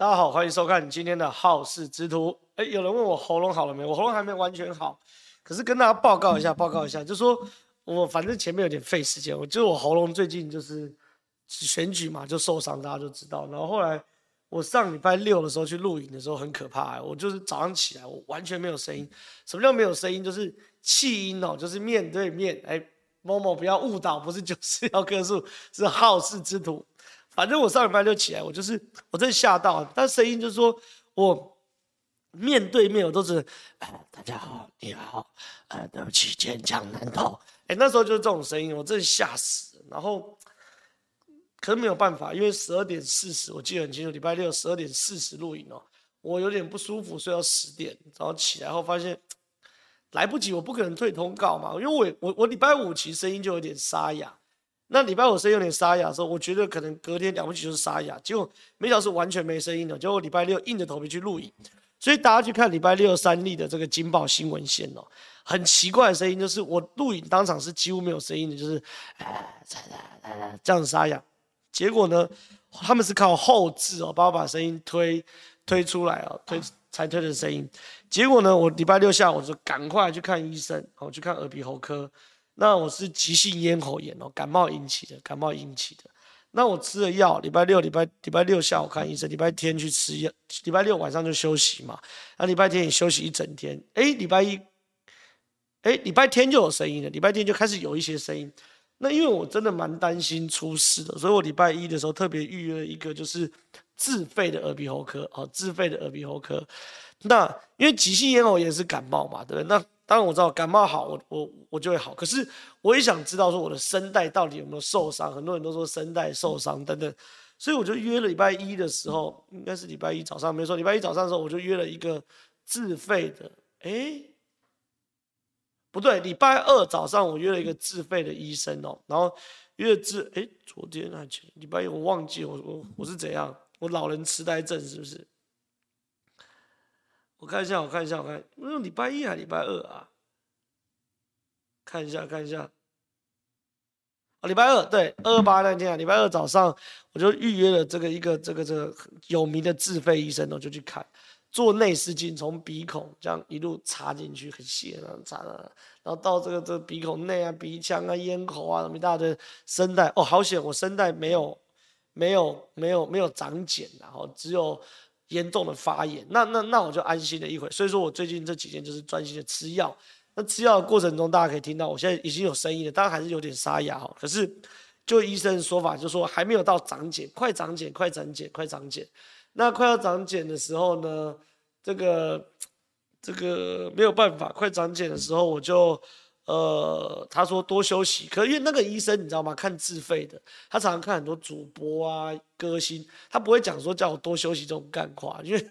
大家好，欢迎收看今天的好事之徒。哎，有人问我喉咙好了没？我喉咙还没完全好，可是跟大家报告一下，就说我反正前面有点费时间，我喉咙最近就是选举嘛，就受伤，大家就知道。然后后来我上礼拜六的时候去录影的时候很可怕，我就是早上起来我完全没有声音。什么叫没有声音？就是气音哦，就是面对面。哎，某某不要误导，不是94棵树，是好事之徒。反正我上礼拜六起来，我真的吓到，但声音就是说我面对面，我都是大家好，你好，对不起，坚强难逃，那时候就是这种声音，我真的吓死了。然后可是没有办法，因为12点40，我记得很清楚，礼拜六12点40录影哦，我有点不舒服，睡到10点，然后起来后发现来不及，我不可能退通告嘛，因为我礼拜五其实声音就有点沙哑。那礼拜五声音有点沙哑的时候，我觉得可能隔天了不起就是沙哑，结果每小时完全没声音了。结果礼拜六硬着头皮去录影，所以大家去看礼拜六3立的这个警报新闻线哦，很奇怪的声音，就是我录影当场是几乎没有声音的，就是这样沙哑。结果呢，他们是靠后置哦，帮我把声音推出来哦，才推的声音。结果呢，我礼拜六下午就赶快去看医生，我去看耳鼻喉科。那我是急性咽喉炎哦，感冒引起的。那我吃了药，礼拜六下午看医生，礼拜天去吃药，礼拜六晚上就休息嘛。那礼拜天也休息一整天，礼拜天就有声音了，礼拜天就开始有一些声音。那因为我真的蛮担心出事的，所以我礼拜一的时候特别预约了一个就是自费的耳鼻喉科哦，自费的耳鼻喉科。那因为急性咽喉炎是感冒嘛，对不对？那当然我知道感冒好，我就会好。可是我也想知道说我的声带到底有没有受伤，很多人都说声带受伤等等，所以我就约了礼拜一的时候，应该是礼拜一早上没错，礼拜一早上的时候我就约了一个自费的，不对，礼拜二早上我约了一个自费的医生哦，然后约了昨天还是礼拜一我忘记我是怎样，我老人痴呆症是不是？我看一下，礼拜一还礼拜二啊？看一下，啊，礼拜二对，228那天啊，礼拜二早上我就预约了这个有名的自费医生，我就去看，做内视镜，从鼻孔这样一路插进去，很细，然后插，然后到这个鼻孔内啊、鼻腔啊、咽喉啊，什么一大堆，声带哦，好险，我声带没有长茧，然后只有严重的发炎，那我就安心了一回。所以说我最近这几天就是专心的吃药。那吃药的过程中，大家可以听到我现在已经有声音了，当然还是有点沙哑哈。可是就医生的说法，就说还没有到长茧，快长茧。那快要长茧的时候呢，这个没有办法，快长茧的时候我就。他说多休息，可因为那个医生你知道吗？看自费的，他常常看很多主播啊、歌星，他不会讲说叫我多休息这种干话，因为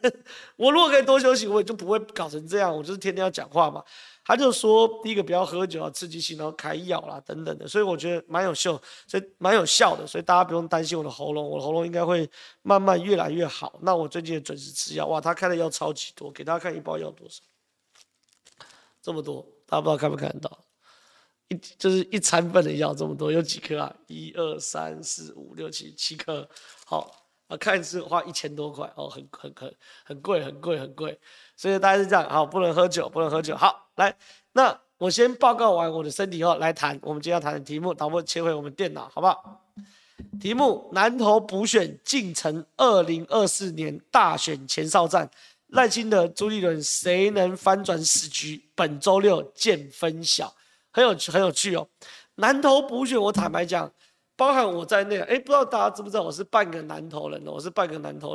我如果可以多休息，我也就不会搞成这样，我就是天天要讲话嘛。他就说第一个不要喝酒啊，刺激性，然后开药啦等等的，所以我觉得蛮有效的，所以大家不用担心我的喉咙，应该会慢慢越来越好。那我最近也准时吃药，哇，他开的药超级多，给大家看一包药多少，这么多，大家不知道看不看得到。就是一餐份的药这么多，有几颗啊？1、2、3、4、5、6、7颗。好，看一次花1000多块哦，很贵。所以大概是这样，好，不能喝酒。好，来，那我先报告完我的身体后，来谈我们今天要谈的题目。导播切回我们电脑，好不好？题目：南投补选进程2024年大选前哨战，赖清德、朱立伦谁能翻转死局？本周六见分晓。很有趣哦，南投补选，我坦白讲，包含我在内，不知道大家知不知道，我是半个南投人。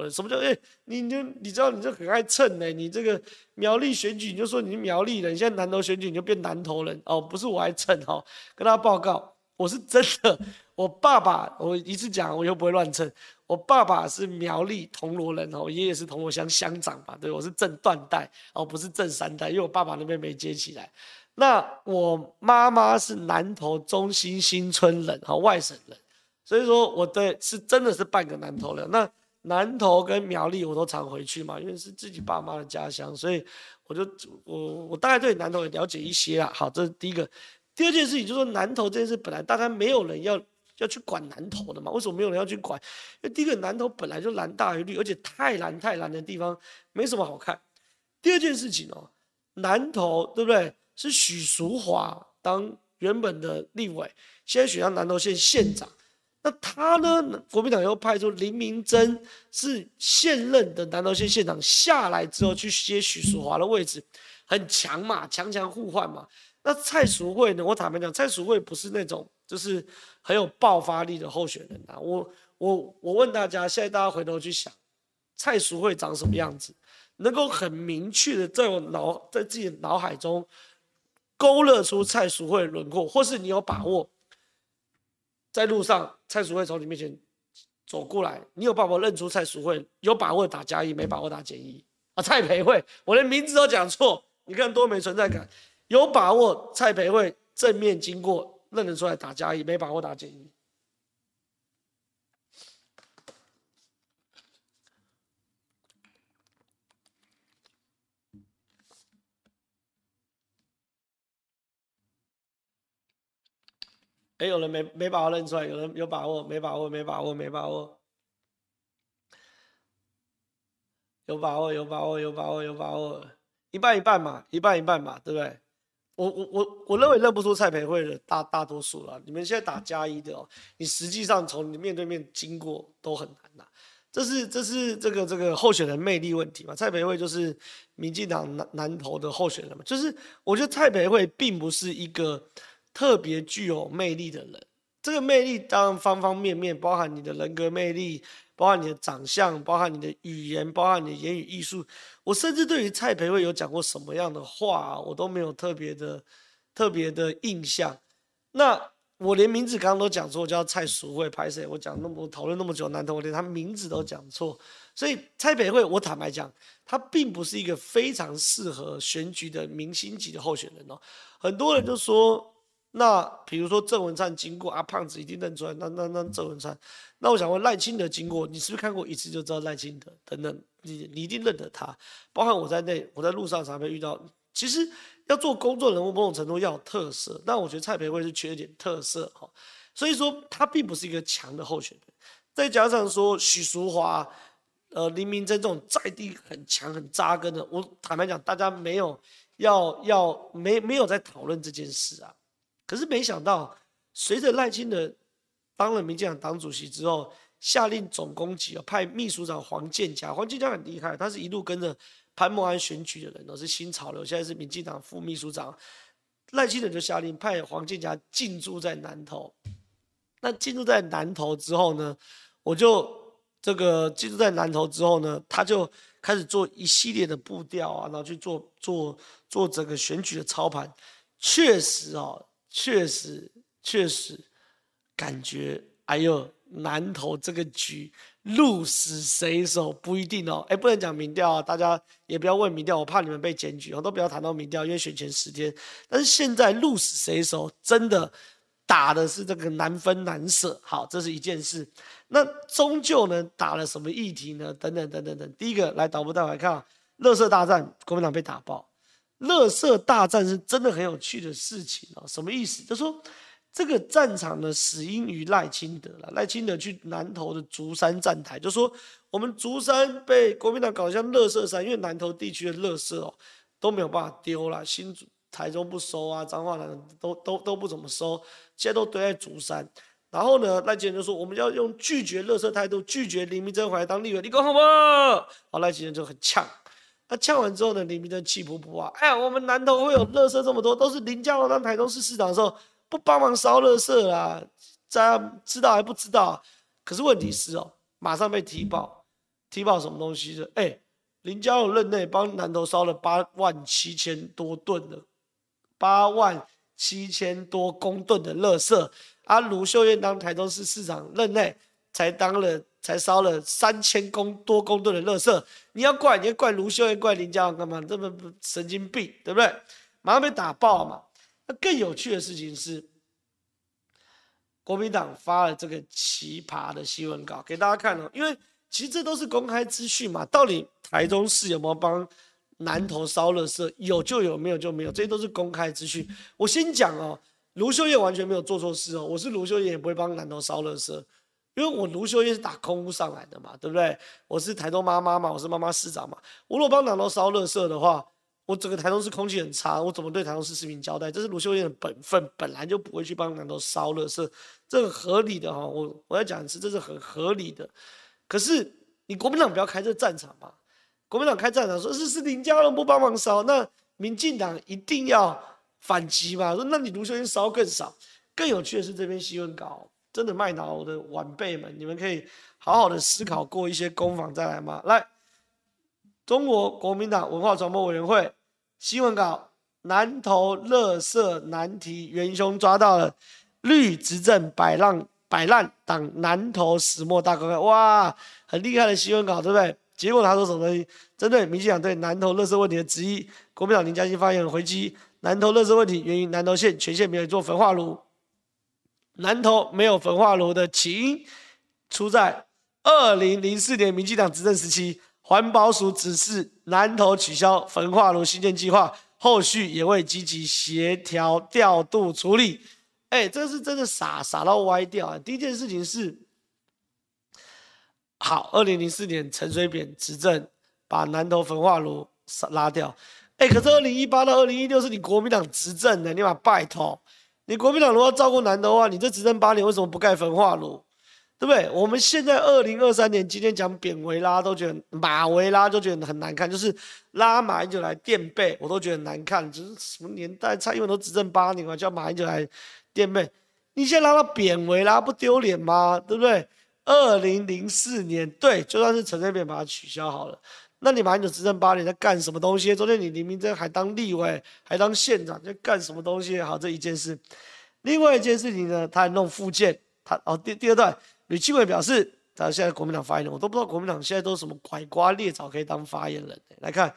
什么叫你知道你就很爱蹭你这个苗栗选举你就说你是苗栗人，现在南投选举你就变南投人哦，不是我爱蹭哦，跟大家报告，我是真的，我爸爸，我一次讲我又不会乱蹭，我爸爸是苗栗铜锣人哦，我爷爷是铜锣乡乡长嘛，对，我是正2代哦，不是正3代，因为我爸爸那边没接起来。那我妈妈是南投中心新村人和外省人，所以说我对是真的是半个南投人。那南投跟苗栗我都常回去嘛，因为是自己爸妈的家乡，所以我大概对南投也了解一些啦。好，这是第一个。第二件事情就是说，南投这件事本来大概没有人要要去管南投的嘛？为什么没有人要去管？因为第一个南投本来就蓝大于绿，而且太蓝的地方没什么好看。第二件事情哦，南投对不对？是许淑华当原本的立委，现在选上南投县县长。那他呢？国民党又派出林明溱是现任的南投县县长下来之后去接许淑华的位置，很强嘛，强互换嘛。那蔡淑慧呢？我坦白讲，蔡淑慧不是那种就是很有爆发力的候选人啊。我问大家，现在大家回头去想，蔡淑慧长什么样子？能够很明确的在自己的脑海中勾勒出蔡淑慧的轮廓，或是你有把握？在路上，蔡淑慧从你面前走过来，你有办法认出蔡淑慧？有把握打加一，没把握打减一啊！蔡培慧，我连名字都讲错，你看多没存在感。有把握蔡培慧正面经过，认得出来打加一，没把握打减一。有人没把握认出来，有人有把握，没把握，有把握，一半一半嘛，对不对？我认为认不出蔡培慧的大多数了。你们现在打加一的哦，你实际上从你面对面经过都很难呐。这是这个候选人魅力问题嘛？蔡培慧就是民进党南投的候选人嘛，就是我觉得蔡培慧并不是一个特别具有魅力的人，这个魅力当然方方面面，包含你的人格魅力，包含你的长相，包含你的语言，包含你的言语艺术。我甚至对于蔡培慧有讲过什么样的话，我都没有特别的印象。那我连名字刚刚都讲错，我叫蔡淑慧，拍谁？我讨论那么久南投，我连他名字都讲错。所以蔡培慧，我坦白讲，他并不是一个非常适合选举的明星级的候选人哦。很多人就说，那比如说郑文灿经过啊，胖子一定认出来。那郑文灿，那我想问赖清德经过，你是不是看过一次就知道赖清德？等等，你一定认得他。包含我在内，我在路上常常遇到。其实要做公众人物，某种程度要有特色。但我觉得蔡培慧是缺点特色哈，所以说他并不是一个强的候选人。再加上说许淑华、林明溱这种在地很强、很扎根的，我坦白讲，大家没有没有在讨论这件事啊。可是没想到，随着赖清德当了民进党党主席之后，下令总攻击哦，派秘书长黄健嘉很厉害，他是一路跟着潘孟安选举的人哦，是新潮流，现在是民进党副秘书长。赖清德就下令派黄健嘉进驻在南投。那进驻在南投之后呢，他就开始做一系列的步调啊，然后去做整个选举的操盘，确实感觉，哎呦，南投这个局鹿死谁手不一定哦。哎，不能讲民调啊，大家也不要问民调，我怕你们被检举，我都不要谈到民调，因为选前10天。但是现在鹿死谁手，真的打的是这个难分难舍。好，这是一件事。那终究呢，打了什么议题呢？等等。第一个来导播带我来看啊，垃圾大战，国民党被打爆。垃圾大战是真的很有趣的事情哦，什么意思？就说这个战场呢，始因于赖清德了。赖清德去南投的竹山站台，就说我们竹山被国民党搞得像垃圾山，因为南投地区的垃圾哦都没有办法丢了，新竹、台中不收啊，彰化都不怎么收，现在都堆在竹山。然后呢，赖清德就说我们要用拒绝垃圾态度，拒绝林明溱回来当立委，你讲好不好？好，赖清德就很呛。他呛完之后呢，林明溱气噗噗啊！哎，我们南投会有垃圾这么多，都是林佳龙当台中市市长的时候不帮忙烧垃圾啦，大家知道还不知道、啊？可是问题是哦，马上被踢爆，踢爆什么东西的？哎，林佳龙任内帮南投烧了87000多吨的，87000多公吨的垃圾。啊，卢秀燕当台中市市长任内才烧了3000多公吨的垃圾，你要怪，卢秀燕，怪林佳龙干嘛？这么神经病，对不对？马上被打爆了嘛。那更有趣的事情是，国民党发了这个奇葩的新闻稿给大家看哦，因为其实这都是公开资讯嘛。到底台中市有没有帮南投烧垃圾？有就有，没有就没有，这些都是公开资讯。我先讲哦，卢秀燕完全没有做错事哦，我是卢秀燕也不会帮南投烧垃圾，因为我卢秀燕是打空屋上来的嘛，对不对？我是台东妈妈嘛，我是妈妈市长嘛，我如果帮南投烧垃圾的话，我整个台东市空气很差，我怎么对台东市市民交代？这是卢秀燕的本分，本来就不会去帮南投烧垃圾，这很合理的哈、哦。我要讲一次，这是很合理的。可是你国民党不要开这战场嘛，国民党开战场说是林佳龙不帮忙烧，那民进党一定要。反击嘛，说那你卢秀燕烧更少，更有趣的是这篇新闻稿真的卖脑的晚辈们，你们可以好好的思考过一些攻防再来嘛。来，中国国民党文化传播委员会新闻稿，南投垃圾难题元凶抓到了，绿执政摆烂党南投始末大公开，哇，很厉害的新闻稿，对不对？结果他说什么东西？针对民进党对南投垃圾问题的质疑，国民党林佳馨发言人回击。南投垃圾问题源于南投县全县没有做焚化炉，南投没有焚化炉的起因出在2004年民进党执政时期，环保署指示南投取消焚化炉新建计划，后续也会积极协调调度处理。哎，这是真的傻到歪掉啊！第一件事情是，好，2004年陈水扁执政，把南投焚化炉拉掉。哎、欸，可是2018到2016是你国民党执政的，你把拜托，你国民党如果要照顾南投的话，你这执政8年为什么不盖焚化炉，对不对？我们现在2023年，今天讲扁维拉都觉得马维拉就觉得很难看，就是拉马英九来垫背，我都觉得很难看，就是什么年代，蔡英文都执政8年了，叫马英九来垫背，你现在拉到扁维拉不丢脸吗？对不对？2004年对，就算是陈水扁把它取消好了。那你马英九执政8年在干什么东西？昨天你林明溱还当立委，还当县长，在干什么东西？好，这一件事。另外一件事情呢，他还弄复健，第二段，吕庆伟表示，他现在国民党发言人，我都不知道国民党现在都什么拐瓜裂枣可以当发言人、欸。来看，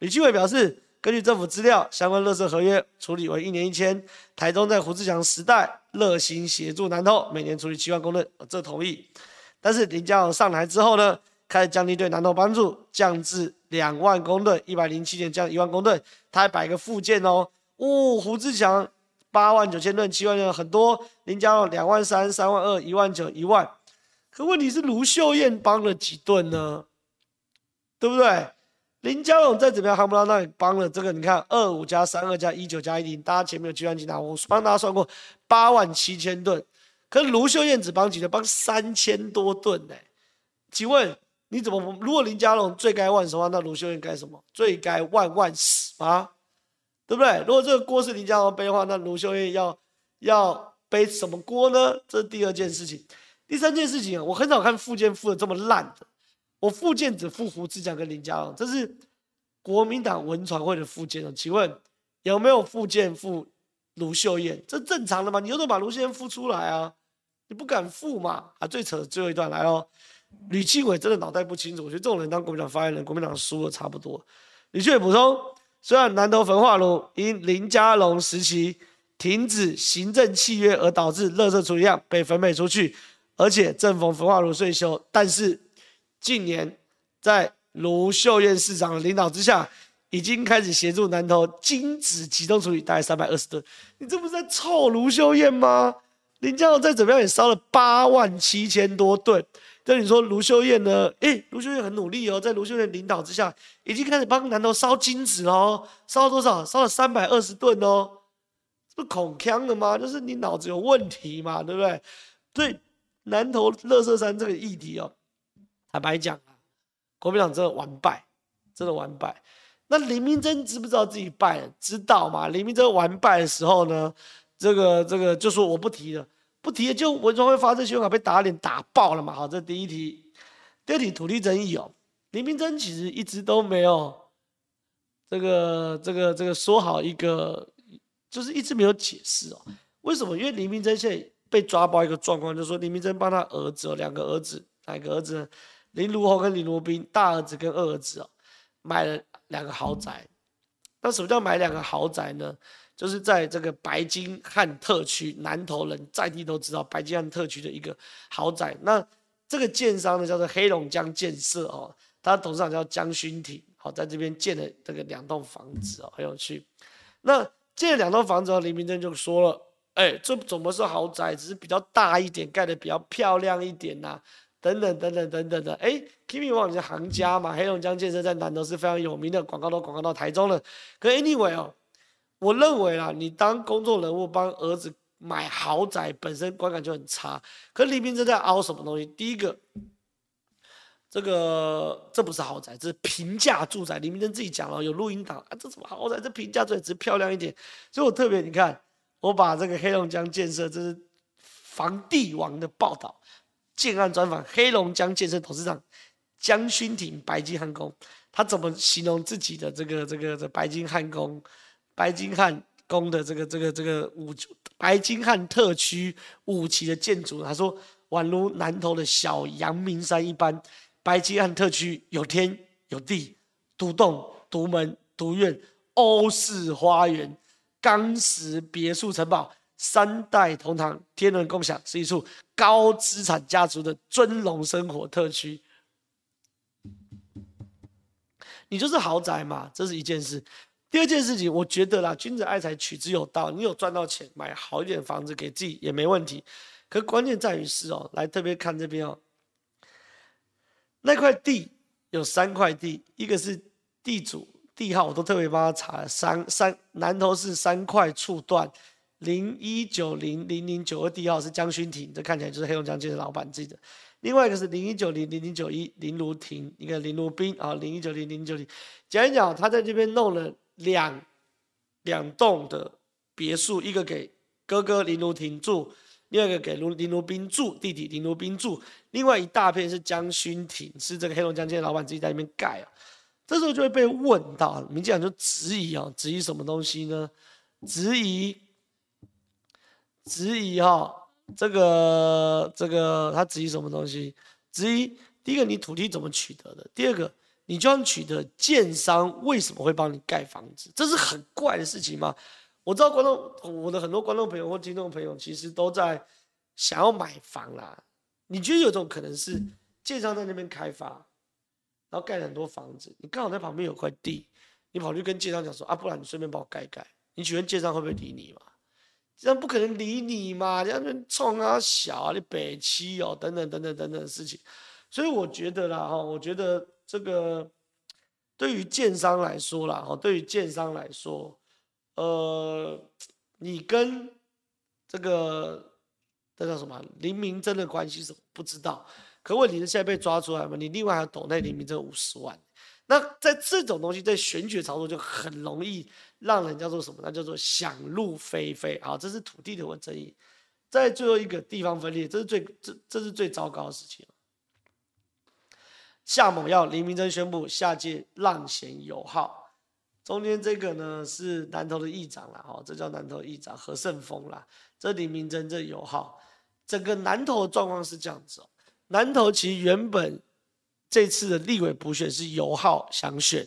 吕庆伟表示，根据政府资料，相关垃圾合约处理为1年1000，台中在胡志强时代热心协助南投，每年处理7万公吨，这同意。但是林佳龙上台之后呢？开始降低对南投帮助，降至2万公吨，107年降1万公吨。他还摆个附件哦，胡志强89000吨、7万吨很多，林佳龙23000、32000、19000、1万。可问题是卢秀燕帮了几吨呢？对不对？林佳龙再怎么样，夯不啷当也帮了这个。你看25+32+19+10，大家前面有计算机拿，我帮大家算过87000吨。可是卢秀燕只帮几吨？帮3000多吨呢、欸。请问？你怎么？如果林佳龙罪该万死的话，那卢秀燕该什么？罪该万死吗？对不对？如果这个锅是林佳龙背的话，那卢秀燕要背什么锅呢？这是第二件事情。第三件事情啊，我很少看复健复的这么烂的。我复健只复胡志强跟林佳龙，这是国民党文传会的复健哦。请问有没有复健复卢秀燕？这正常的吗？你有种把卢秀燕复出来啊？你不敢复嘛？啊，最扯的最后一段来喽。吕庆伟真的脑袋不清楚，我觉得这种人当国民党发言人，国民党输了差不多。吕庆伟补充，虽然南投焚化炉因林佳龙时期停止行政契约而导致垃圾处理量被分配出去，而且正逢焚化炉税休，但是近年在卢秀燕市长的领导之下，已经开始协助南投精子集中处理，大概320吨。你这不是在臭卢秀燕吗？林佳龙再怎么样也烧了87000多吨。跟你说卢秀燕呢？卢秀燕很努力哦，在卢秀燕领导之下，已经开始帮南投烧金子了哦，烧了多少？烧了320吨哦，这不恐呛了吗？就是你脑子有问题嘛，对不对？所以南投垃圾山这个议题哦，坦白讲啊，国民党真的完败，真的完败。那林明溱知不知道自己败了？知道嘛？林明溱完败的时候呢，这个就说我不提了。不提就文传会发这新闻稿被打脸打爆了嘛？好，这第一题。第二题土地争议哦，林明溱其实一直都没有这个说好一个，就是一直没有解释哦。为什么？因为林明溱现在被抓包一个状况，就是说林明溱帮他儿子哦，2个儿子，哪个儿子呢？林如宏跟林如彬，大儿子跟二儿子哦，买了2个豪宅。那什么叫买2个豪宅呢？就是在这个白金汉特区，南投人在地都知道白金汉特区的一个豪宅。那这个建商呢叫做黑龙江建设哦，他董事长叫江勋庭，好，在这边建了这个2栋房子哦，很有趣。那建了2栋房子后，林明溱就说了，哎，这怎么是豪宅？只是比较大一点，盖的比较漂亮一点呐、啊，等等等等等等的。哎 ，Kimi Wang 是行家嘛，黑龙江建设站南投是非常有名的，广告到台中了。可 anyway 哦，我认为啦，你当公众人物帮儿子买豪宅，本身观感就很差。可是黎明正在凹什么东西？第一个。 这不是豪宅，这是平价住宅。林明珍自己讲了，有录音档啊，这什么豪宅？这平价住宅只是漂亮一点。所以我特别，你看，我把这个黑龙江建设，这是房地王的报道，建案专访黑龙江建设董事长江勋庭白金汉宫，他怎么形容自己的这白金汉宫的白金汉特区五期的建筑？他说，宛如南投的小阳明山一般。 白金汉特区有天有地，独栋、独门、独院，欧式花园，钢石别墅城堡，三代同堂，天人共享，是一处高资产家族的尊荣生活特区。你就是豪宅嘛，这是一件事。第二件事情，我觉得啦，君子爱财，取之有道。你有赚到钱，买好一点房子给自己也没问题。可关键在于是哦，来特别看这边哦。 那块地有3块地，一个是地主地号，我都特别帮他查了，南投市3块处段01900092地号是江勋庭，这看起来就是黑龙江建设老板自己的。另外一个是01900091林如庭，一个林如斌啊，01900090。讲一讲，他在这边弄了两栋的别墅，一个给哥哥林如庭住。 另外一个给林如斌住，弟弟林如斌住，另外一大片是江勋庭，是这个黑龙江建设老板自己在那边盖啊。这时候就会被问到，民进党就质疑啊，质疑什么东西呢？质疑他质疑什么东西？质疑第一个你土地怎么取得的？第二个你就算取得，建商为什么会帮你盖房子？这是很怪的事情吗？ 我知道观众，我的很多观众朋友或听众朋友，其实都在想要买房啦。你觉得有种可能是建商在那边开发，然后盖了很多房子，你刚好在旁边有块地，你跑去跟建商讲说啊，不然你顺便帮我盖一盖。你觉得建商会不会理你嘛？建商不可能理你嘛，这样冲啊小啊，你北七哦，等等等等等等的事情。所以我觉得啦，哈，我觉得这个对于建商来说啦，哈，对于建商来说。 你跟这个这叫什么林明珍的关系是不知道，可问题是现在被抓出来嘛？你另外还抖内林明珍50万，那在这种东西在选举操作就很容易让人叫做什么？那叫做想入非非。好，这是土地的争议，在最后一个地方分裂，这是最糟糕的事情。夏猛药林明珍宣布下届浪贤友好。 中间这个呢是南投的议长啦，哦，这叫南投议长何胜峰啦，这林明珍这友好，整个南投的状况是这样子哦。南投其实原本这次的立委补选是友好想选，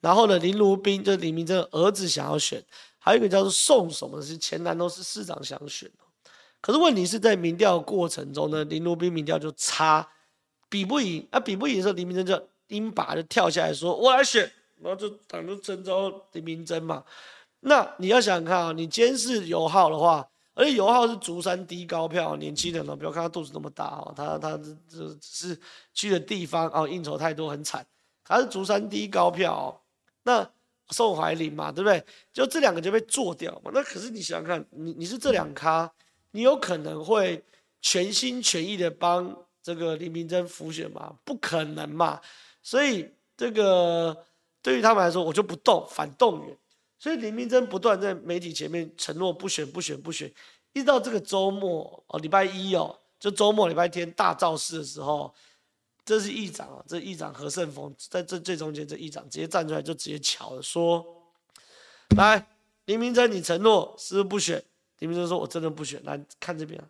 然后呢林如斌就是林明珍的儿子想要选，还有一个叫做宋什么是前南投市市长想选哦。可是问题是在民调过程中呢，林如斌民调就差，比不赢啊，比不赢的时候林明珍就鹰拔就跳下来说我来选。 然后就党就征召林明珍嘛，那你要想想看啊、哦，你今天是油耗的话，而且油耗是竹山低高票年轻人哦，不要看他肚子那么大哦，他只是去的地方哦，应酬太多很惨，他是竹山低高票、哦，那宋怀林嘛，对不对？就这两个就被做掉嘛。那可是你想想看，你是这两咖，你有可能会全心全意的帮这个林明珍辅选吗？不可能嘛，所以这个。 对于他们来说，我就不动，反动员。所以林明珍不断在媒体前面承诺不选，一直到这个周末哦，礼拜一哦，就周末礼拜天大造势的时候，这是议长啊，这议长何胜峰在这最中间，这议长直接站出来就直接巧了，说：“来，林明珍，你承诺是不是不选？”林明珍说：“我真的不选。”来看这边、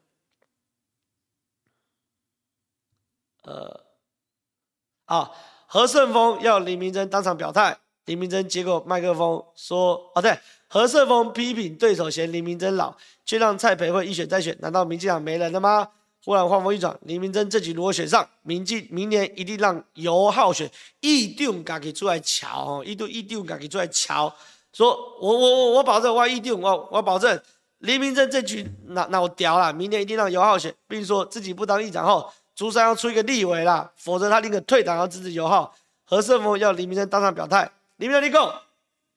啊，何胜峰要林明珍当场表态，林明珍接过麦克风说：“哦，对，何胜峰批评对手嫌林明珍老，却让蔡培慧一选再选，难道民进党没人了吗？”忽然话锋一转，林明珍这局如果选上，明年一定让尤浩选，一定敢给出来瞧哦，一定敢给出来瞧，说我保证，我保证，黎明镇政局脑屌啦，明年一定让尤浩选，并说自己不当议长后，竹山要出一个立委啦，否则他宁可退党要支持尤浩。何胜峰要黎明镇当场表态，黎明镇立共，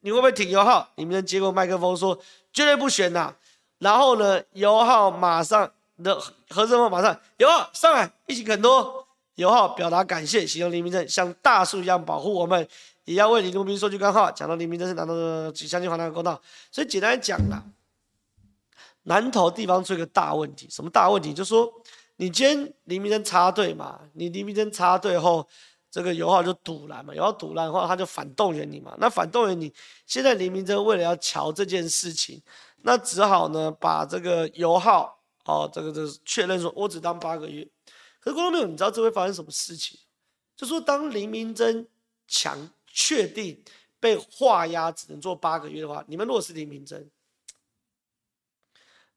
你会不会挺尤浩？黎明镇接过麦克风说绝对不选啦。然后呢，尤浩马上的何胜峰马上尤浩上来一起啃多。尤浩表达感谢，形容黎明镇像大树一样保护我们，也要为李路斌说句干话。讲到黎明镇是南投的乡亲还难公道，所以简单讲啦。南投地方出一个大问题，什么大问题？就说你今天黎明镇插队嘛，你黎明镇插队后，这个尤浩就堵拦嘛，尤浩堵拦的话，他就反动员你嘛。那反动员你，现在黎明镇为了要瞧这件事情，那只好呢把这个尤浩哦，这个确认说我只当8个月。可是观众朋友，你知道这会发生什么事情？就说当黎明镇强确定被画押只能做8个月的话，你们如果是黎明镇。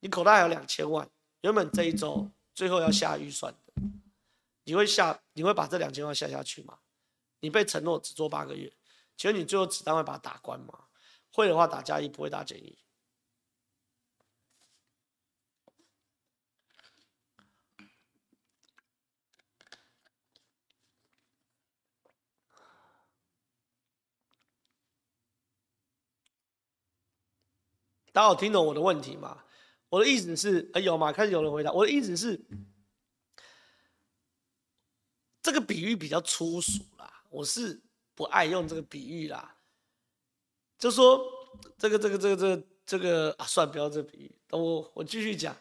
你口袋还有2000万，原本这一周最后要下预算的，你会把这2000万下下去吗？你被承诺只做8个月，请问你最后只当会把它打关吗？会的话打加一，不会打减一。大家有听懂我的问题吗？我的意思是，有嘛？开始有人回答。我的意思是，这个比喻比较粗俗啦，我是不爱用这个比喻啦。就说这个啊，算不要这比喻。等我继续讲。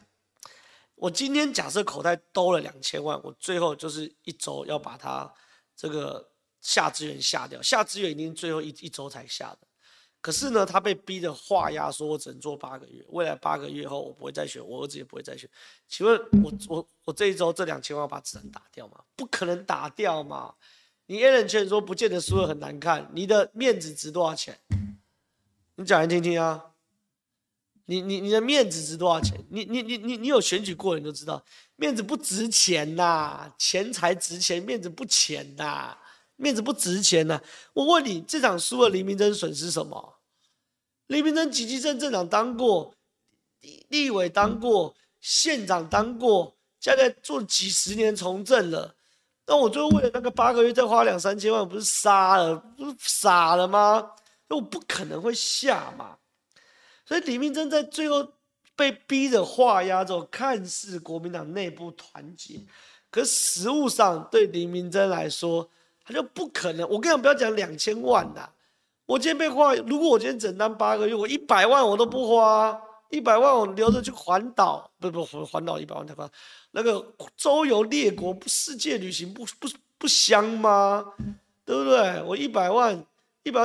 我今天假设口袋兜了2000万，我最后就是一周要把它这个下资源下掉，下资源一定最后一周才下的。可是呢，他被逼的画押，说我只能做8个月，未来8个月后我不会再选，我儿子也不会再选。请问我这一周这2000万把子弹打掉吗？不可能打掉嘛！你 Allen 劝说不见得输得很难看，你的面子值多少钱？你讲来听听啊！你的面子值多少钱？你有选举过你就知道，面子不值钱呐，钱才值钱，面子不钱呐。面子不值钱呐、啊！我问你，这场输了，黎明镇损失什么？黎明镇集集镇镇长当过，立委当过，县长当过，现在做几十年从政了。那我最后为了那个8个月再花2000-3000万，不是杀了，不是傻了吗？那我不可能会下嘛。所以黎明镇在最后被逼着画押之后，看似国民党内部团结，可实务上对黎明镇来说。他就不可能，我跟你讲，不要讲2000万啦。我今天被花，如果我今天只当8个月，我100万我都不花，100万我留着去环岛，不环岛100万太夸张，那个周游列国、世界旅行不香吗？对不对？我100万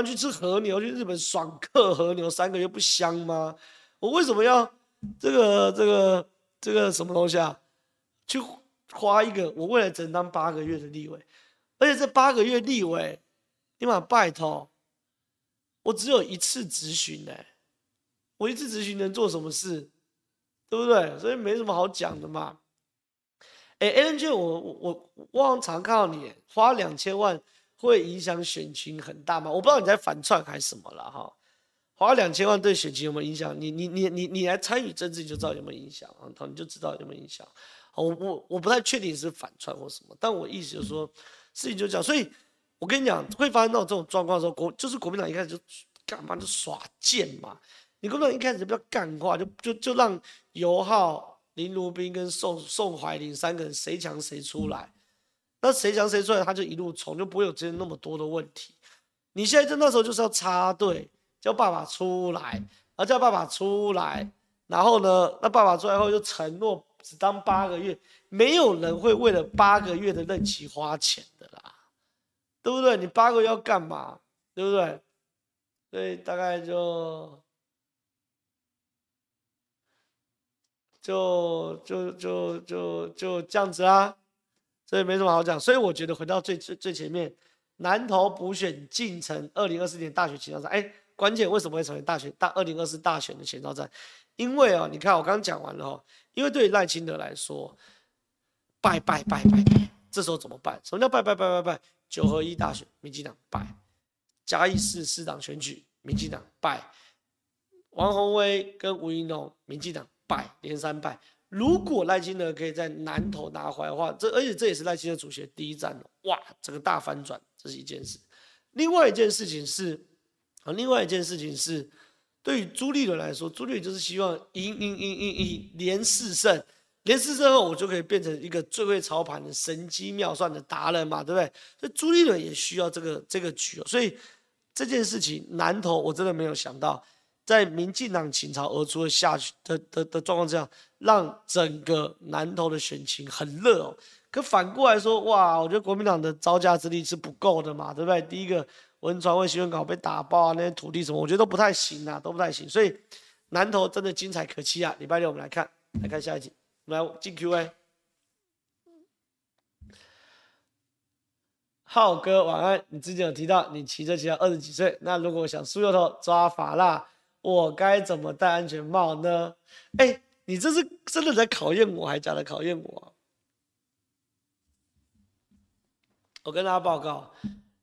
去吃和牛，去日本爽客和牛3个月不香吗？我为什么要这个什么东西啊？去花一个我未来只能当8个月的立委。而且这8个月立委，你妈拜托，我只有一次质询哎，我一次质询能做什么事，对不对？所以没什么好讲的嘛。哎 ，Allen 君，我好像常看到你花2000万会影响选情很大吗？我不知道你在反串还是什么了哈。花2000万对选情有没有影响？你来参与政治你就知道有没有影响啊，你就知道有没有影响。我不太确定是反串或什么，但我意思就是说。事情就这样，所以我跟你讲，会发生到这种状况的时候，国民党一开始就干嘛就耍贱嘛。你国民党一开始就不要干话，就让尤浩、林如彬跟宋怀林3个人谁强谁出来，那谁强谁出来他就一路冲，就不会有今天那么多的问题。你现在就那时候就是要插队，叫爸爸出来，然后叫爸爸出来，然后呢，那爸爸出来后就承诺。只当8个月，没有人会为了8个月的任期花钱的啦，对不对？你8个月要干嘛？对不对？所以大概就这样子啦，所以没什么好讲。所以我觉得回到最前面，南投补选进程2024年大选前哨战，哎，关键为什么会成为2024大选的前哨战？因为哦，你看我刚讲完了哦。因为对于赖清德来说，拜，这时候怎么办？什么叫拜？9合1大选，民进党拜；嘉义市市长选举，民进党拜；王宏威跟吴怡农，民进党败连三败。如果赖清德可以在南投拿回来的话，而且这也是赖清德主席的第一战了，哇，这个大反转，这是一件事。另外一件事情是，对于朱立伦来说，朱立伦就是希望赢，连4胜。连4胜后，我就可以变成一个最会操盘的神机妙算的达人嘛，对不对？所以朱立伦也需要这个局，所以这件事情南投我真的没有想到，在民进党倾巢而出的状况之下，让整个南投的选情很热哦。可反过来说，哇，我觉得国民党的招架之力是不够的嘛，对不对？第一个文传会新闻稿被打爆啊，那些土地什么，我觉得都不太行。所以南投真的精彩可期啊！礼拜六我们来看下一集。来进 Q&A， 浩哥晚安。你之前有提到你骑车骑到20几岁，那如果我想梳油头抓发蜡，我该怎么戴安全帽呢？哎，你这是真的在考验我，还假的考验我？我跟大家报告，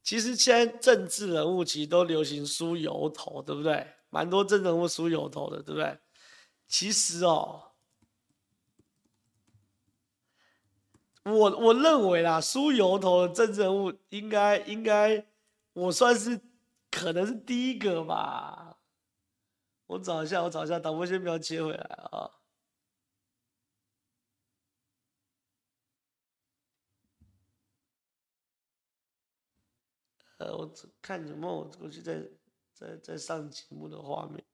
其实现在政治人物其实都流行梳油头，对不对？蛮多政治人物梳油头的，对不对？其实哦。我认为啦，梳油头的政治人物应该，我算是可能是第一个吧。我找一下，导播先不要切回来啊。我看有没有过去在上节目的画面。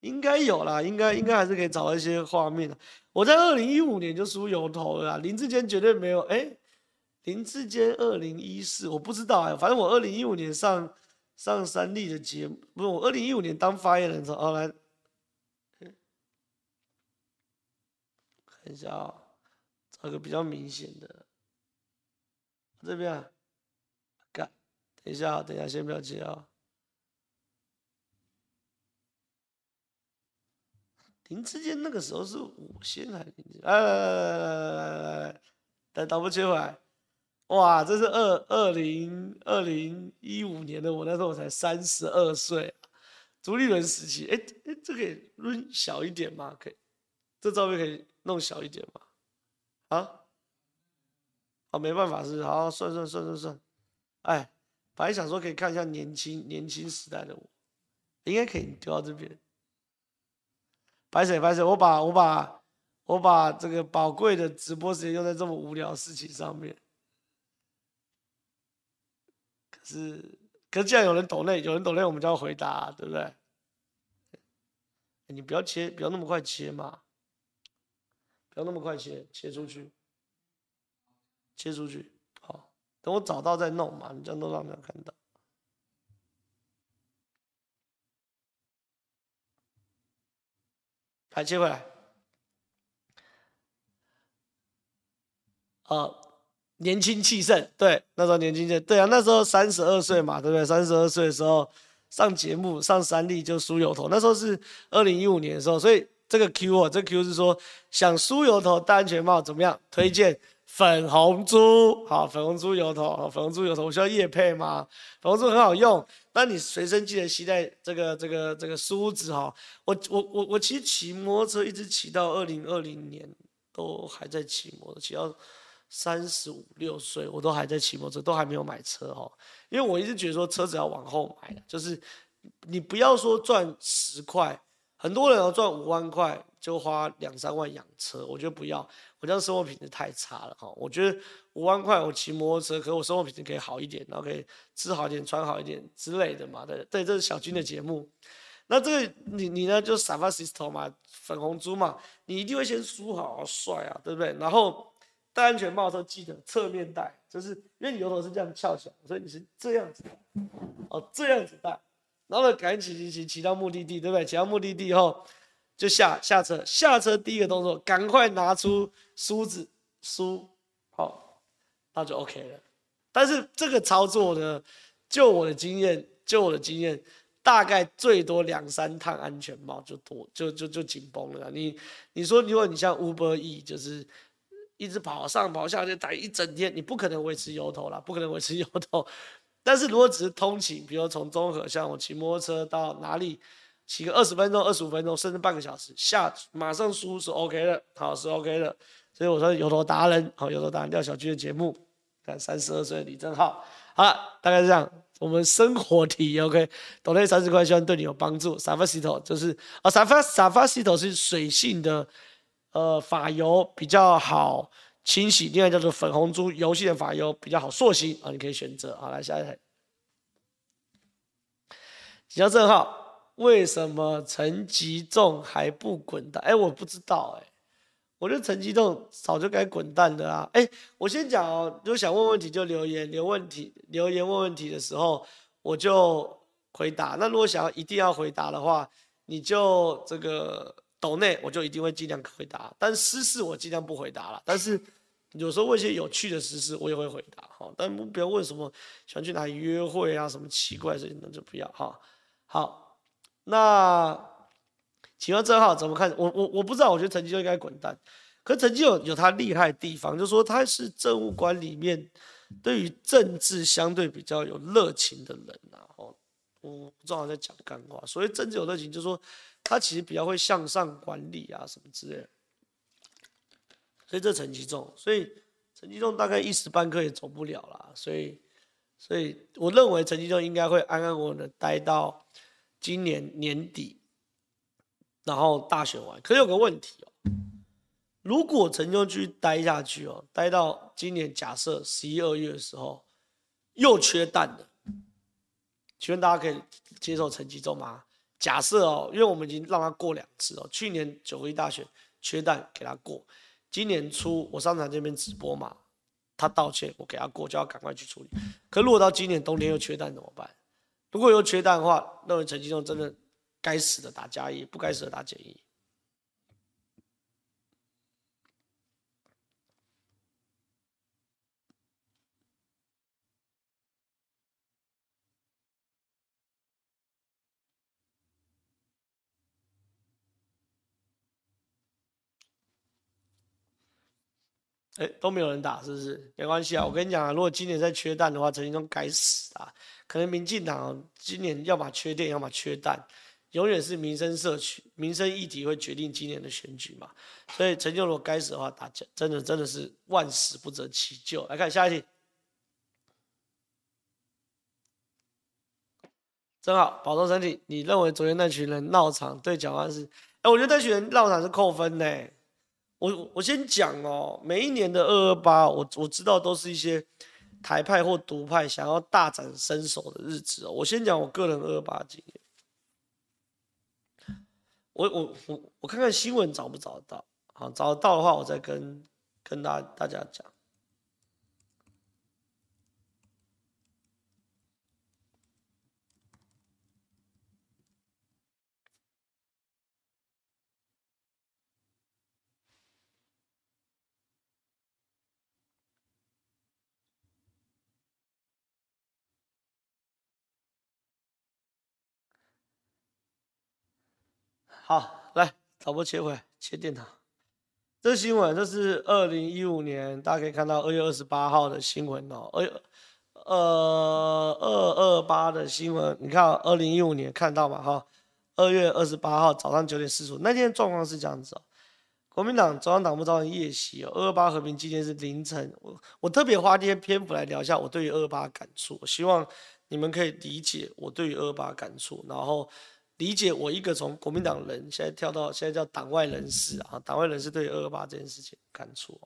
应该有啦，应该还是可以找到一些画面的。我在2015年就梳油头了啦，林志坚绝对没有。林志坚2014我不知道反正我2015年上三立的节目，不是我2015年当发言人的时候，来看一下找一个比较明显的。这边干，等一下，先不要接啊。林志坚那个时候是我先来，来，等导播切回来。哇，这是2015年的我，那时候我才32岁，朱立伦时期。这可以抡小一点吗？可以，这照片可以弄小一点吗？没办法是，好算。本来想说可以看一下年轻时代的我，应该可以丢到这边。拍谁？我把这个宝贵的直播时间用在这么无聊的事情上面。可是既然有人抖内，我们就要回答对不对？你不要那么快切嘛，切出去，好，等我找到再弄嘛，你这样都让人看到。还切回来，年轻气盛，对，那时候年轻气盛，对啊，那时候32岁嘛，对不对？32岁的时候上节目，上三立就梳油头，那时候是2015年的时候，所以这个 Q 是说想梳油头戴安全帽怎么样？推荐粉红猪，好，粉红猪油头，我需要业配吗？粉红猪很好用。那你随身记得携带这个梳子哈。我其实骑摩托车一直骑到2020年，都还在骑摩托车，骑到35、36岁，我都还在骑摩托车，都还没有买车哈。因为我一直觉得说车子要往后买，就是你不要说赚10块，很多人要赚5万块就花2、3万养车，我觉得不要，我这样生活品质太差了哈。我觉得5万块我骑摩托车，可是我生活品质可以好一点，然后可以吃好一点、穿好一点之类的嘛。对，这是小军的节目。那这个你呢，就沙发 sister 嘛，粉红猪嘛，你一定会先梳好帅啊，对不对？然后戴安全帽的时候记得侧面戴，就是因为你油头是这样翘起来，所以你是这样子戴。然后呢，赶紧骑到目的地，对不对？骑到目的地以后。就下车，第一个动作，赶快拿出梳子梳，好，那就 OK 了。但是这个操作呢，就我的经验，大概最多2、3趟安全帽就紧绷了啦。你说，如果你像 Uber E， 就是一直跑上跑下，就打一整天，你不可能维持油头啦，但是如果只是通勤，比如从中和，像我骑摩托车到哪里。骑个20分钟、25分钟，甚至半个小时，马上输是 OK 的，好是 OK 的。所以我说油头达人，好油头达人廖小军的节目，看32岁的李正皓，好了，大概是这样。我们生活题 OK， 抖内30块，希望对你有帮助。Savacito 就是啊 ，Savacito 是水性的发油比较好清洗，另外叫做粉红猪油性的发油比较好塑形啊，你可以选择。好，来下一台。请教正皓，为什么陈吉仲还不滚蛋？我不知道我觉得陈吉仲早就该滚蛋的啦。我先讲哦，如果想问问题就留言，留言问问题的时候我就回答。那如果想要一定要回答的话，你就这个抖内，我就一定会尽量回答。但私事我尽量不回答了。但是有时候问一些有趣的私事，我也会回答哈。但不要问什么想去哪里约会啊，什么奇怪的事情，那就不要哈。好。那请问正皓怎么看？我不知道，我觉得陈吉仲应该滚蛋。可陈吉仲有他厉害的地方，就是说他是政务官里面对于政治相对比较有热情的人啊。我正好在讲干话，所谓政治有热情，就是说他其实比较会向上管理啊什么之类的。所以这陈吉仲，大概一时半刻也走不了啦。所以我认为陈吉仲应该会安安稳稳的待到今年年底，然后大选完。可是有个问题哦，如果陈吉仲继续待下去哦，待到今年假设11、2月的时候又缺蛋了，请问大家可以接受陈吉仲吗？假设哦，因为我们已经让他过2次哦，去年9合一大选缺蛋给他过，今年初我上场这边直播嘛，他道歉我给他过，就要赶快去处理。可如果到今年冬天又缺蛋怎么办？如果有缺蛋的话，认为陈吉仲真的该死的打加一，不该死的打减一。都没有人打，是不是？没关系啊，我跟你讲啊，如果今年再缺蛋的话，陈吉仲该死啊！可能民进党今年要么缺电，要么缺蛋，永远是民生社区、民生议题会决定今年的选举嘛。所以陈吉仲如果该死的话，打架真的是万死不择其咎。来看下一题，正好保重身体。你认为昨天那群人闹场对蒋万是？我觉得那群人闹场是扣分呢。我先讲哦，每一年的228，我知道都是一些台派或独派想要大展身手的日子哦。我先讲我个人228的经验，我看看新闻找不找得到，好，找得到的话我再跟大家讲。好，来，导播切回来，切电脑。这新闻，这是2015年，大家可以看到2月28号的新闻哦。228的新闻，你看2015年看到嘛？哈，2月28号早上9点45，那天状况是这样子哦。国民党中央党部召开夜席哦，228和平纪念是凌晨。我特别花这些篇幅来聊一下我对于228感触，我希望你们可以理解我对于228感触，然后理解我一个从国民党人现在跳到现在叫党外人士啊，党外人士对228这件事情感触。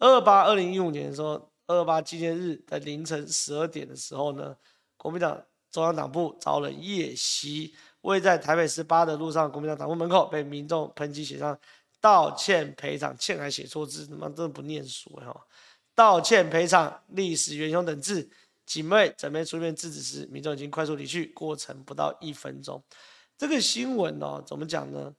2015年的时候，228纪念日在凌晨12点的时候呢，国民党中央党部召了夜席，位在台北市8德路上，国民党党部门口被民众喷漆写上道歉赔偿，欠还写错字，他妈真的不念书哈！道歉赔偿、历史元凶等字。警卫准备出面制止时，民众已经快速离去，过程不到1分钟。这个新闻哦，怎么讲呢？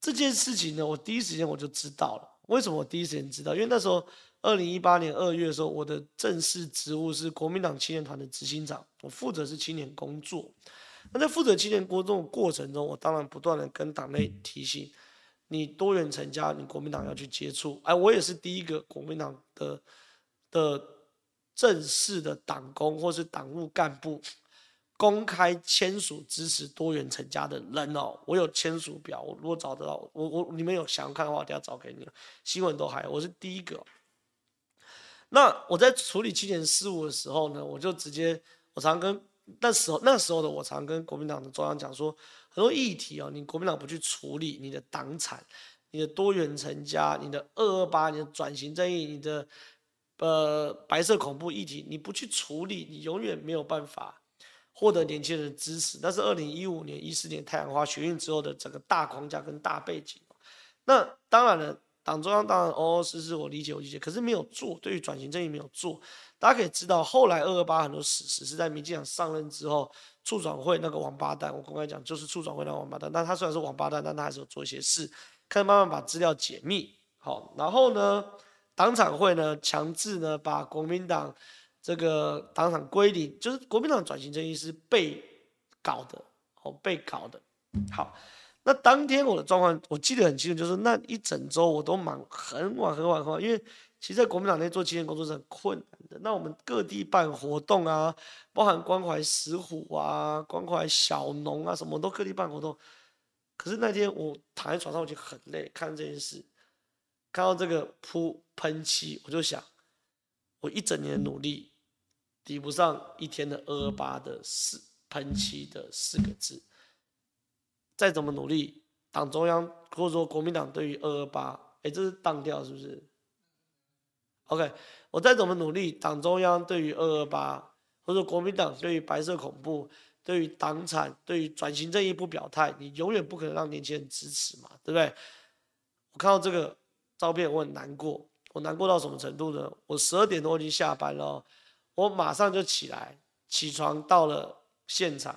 这件事情呢，我第一时间我就知道了。为什么我第一时间知道？因为那时候2018年2月的时候，我的正式职务是国民党青年团的执行长，我负责是青年工作。那在负责青年工作的过程中，我当然不断的跟党内提醒，你多元成家，你国民党要去接触。我也是第一个国民党的正式的党工或是党务干部，公开签署支持多元成家的人哦，我有签署表，我如果找得到，我你们有想看的话，我等下找给你。新闻都还有，我是第一个。那我在处理青年事务的时候呢，我就直接，我常跟那时候的我常跟国民党的中央讲说，很多议题哦，你国民党不去处理，你的党产、你的多元成家、你的228、你的转型正义、你的白色恐怖议题，你不去处理，你永远没有办法获得年轻人的支持。那是2015年、2014年太阳花学运之后的整个大框架跟大背景。那当然了，党中央当然是我理解，可是没有做，对于转型正义没有做。大家可以知道，后来228很多史实是在民进党上任之后，促转会那个王八蛋，我公开讲就是促转会那个王八蛋。那他虽然是王八蛋，但他还是有做一些事，可以慢慢把资料解密。好，然后呢，党产会呢强制呢把国民党这个党产归零，就是国民党转型正义是被搞的，好，那当天我的状况我记得很清楚，就是那一整周我都忙很晚，因为其实在国民党内做青年工作是很困难的。那我们各地办活动啊，包含关怀石虎啊、关怀小农啊，什么都各地办活动。可是那天我躺在床上，我就很累，看这件事，看到这个喷漆，我就想，我一整年的努力，抵不上一天的228的喷漆的4个字，再怎么努力，党中央或者说国民党对于228，这是当掉是不是 ？OK， 我再怎么努力，党中央对于228，或者国民党对于白色恐怖、对于党产、对于转型正义不表态，你永远不可能让年轻人支持嘛，对不对？我看到这个照片，我很难过。我难过到什么程度呢？我12点多已经下班了，我马上就起床到了现场。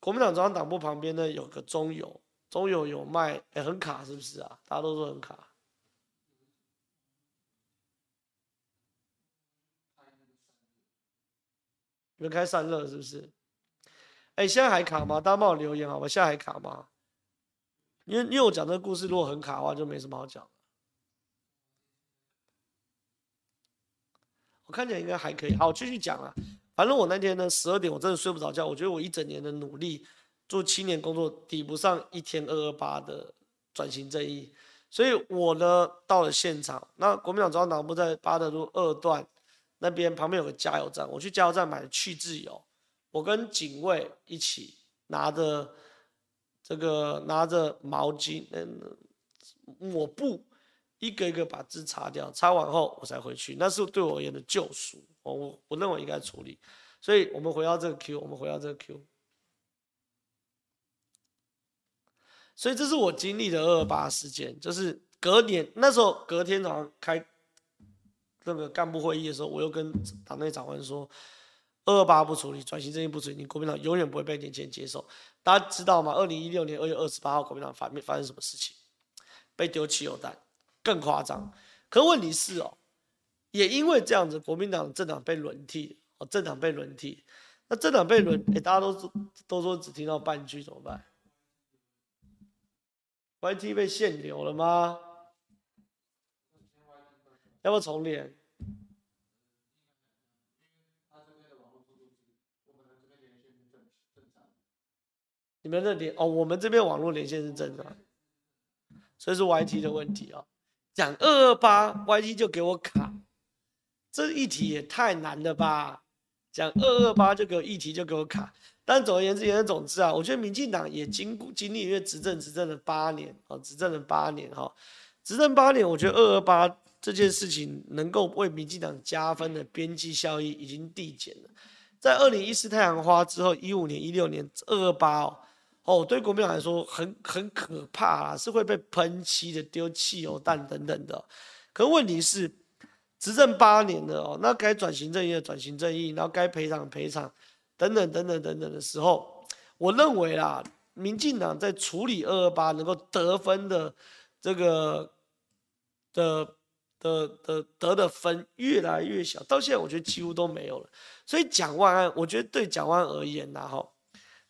国民党中央党部旁边呢有个中友，中友有卖，很卡是不是啊？大家都说很卡。你们开散热是不是？现在还卡吗？大家帮我留言好吧，现在还卡吗？因为我讲这个故事，如果很卡的话，就没什么好讲。我看起来应该还可以，好，我继续讲了。反正我那天呢，12点我真的睡不着觉，我觉得我一整年的努力做7年工作，抵不上一天228的转型正义，所以我呢到了现场，那国民党中央党部在8德路2段那边旁边有个加油站，我去加油站买了去渍油，我跟警卫一起拿着毛巾、抹布。一个一个把字擦掉，擦完后我才回去，那是对我而言的救赎。我认为应该处理，所以我们回到这个 Q， 所以这是我经历的228事件，就是隔年那时候隔天早上开那个干部会议的时候，我又跟党内长官说，228不处理，转型正义不处理，你国民党永远不会被年轻人接受。大家知道吗？2016年2月28号，国民党发生什么事情？被丢汽油弹。更夸张，可问题是也因为这样子，国民党政党被轮替，那政党被轮，大家都说只听到半句，怎么办 ？YT 被限流了吗？要不要重连？你们的连我们这边网络连线是正常，所以是 YT 的问题讲228 YT 就给我卡，这议题也太难了吧？讲228就给我议题就给我卡。但总而言之，我觉得民进党也经历因为执政了8年执政8年，我觉得228这件事情能够为民进党加分的边际效益已经递减了。在2014太阳花之后，15年、16年228对国民党来说很可怕啦，是会被喷漆的、丢汽油弹等等的。可问题是，执政8年了那该转型正义的转型正义，然后该赔偿等等的时候，我认为啦，民进党在处理228能够得分的这个得的分越来越小，到现在我觉得几乎都没有了。所以蒋万安，我觉得对蒋万安而言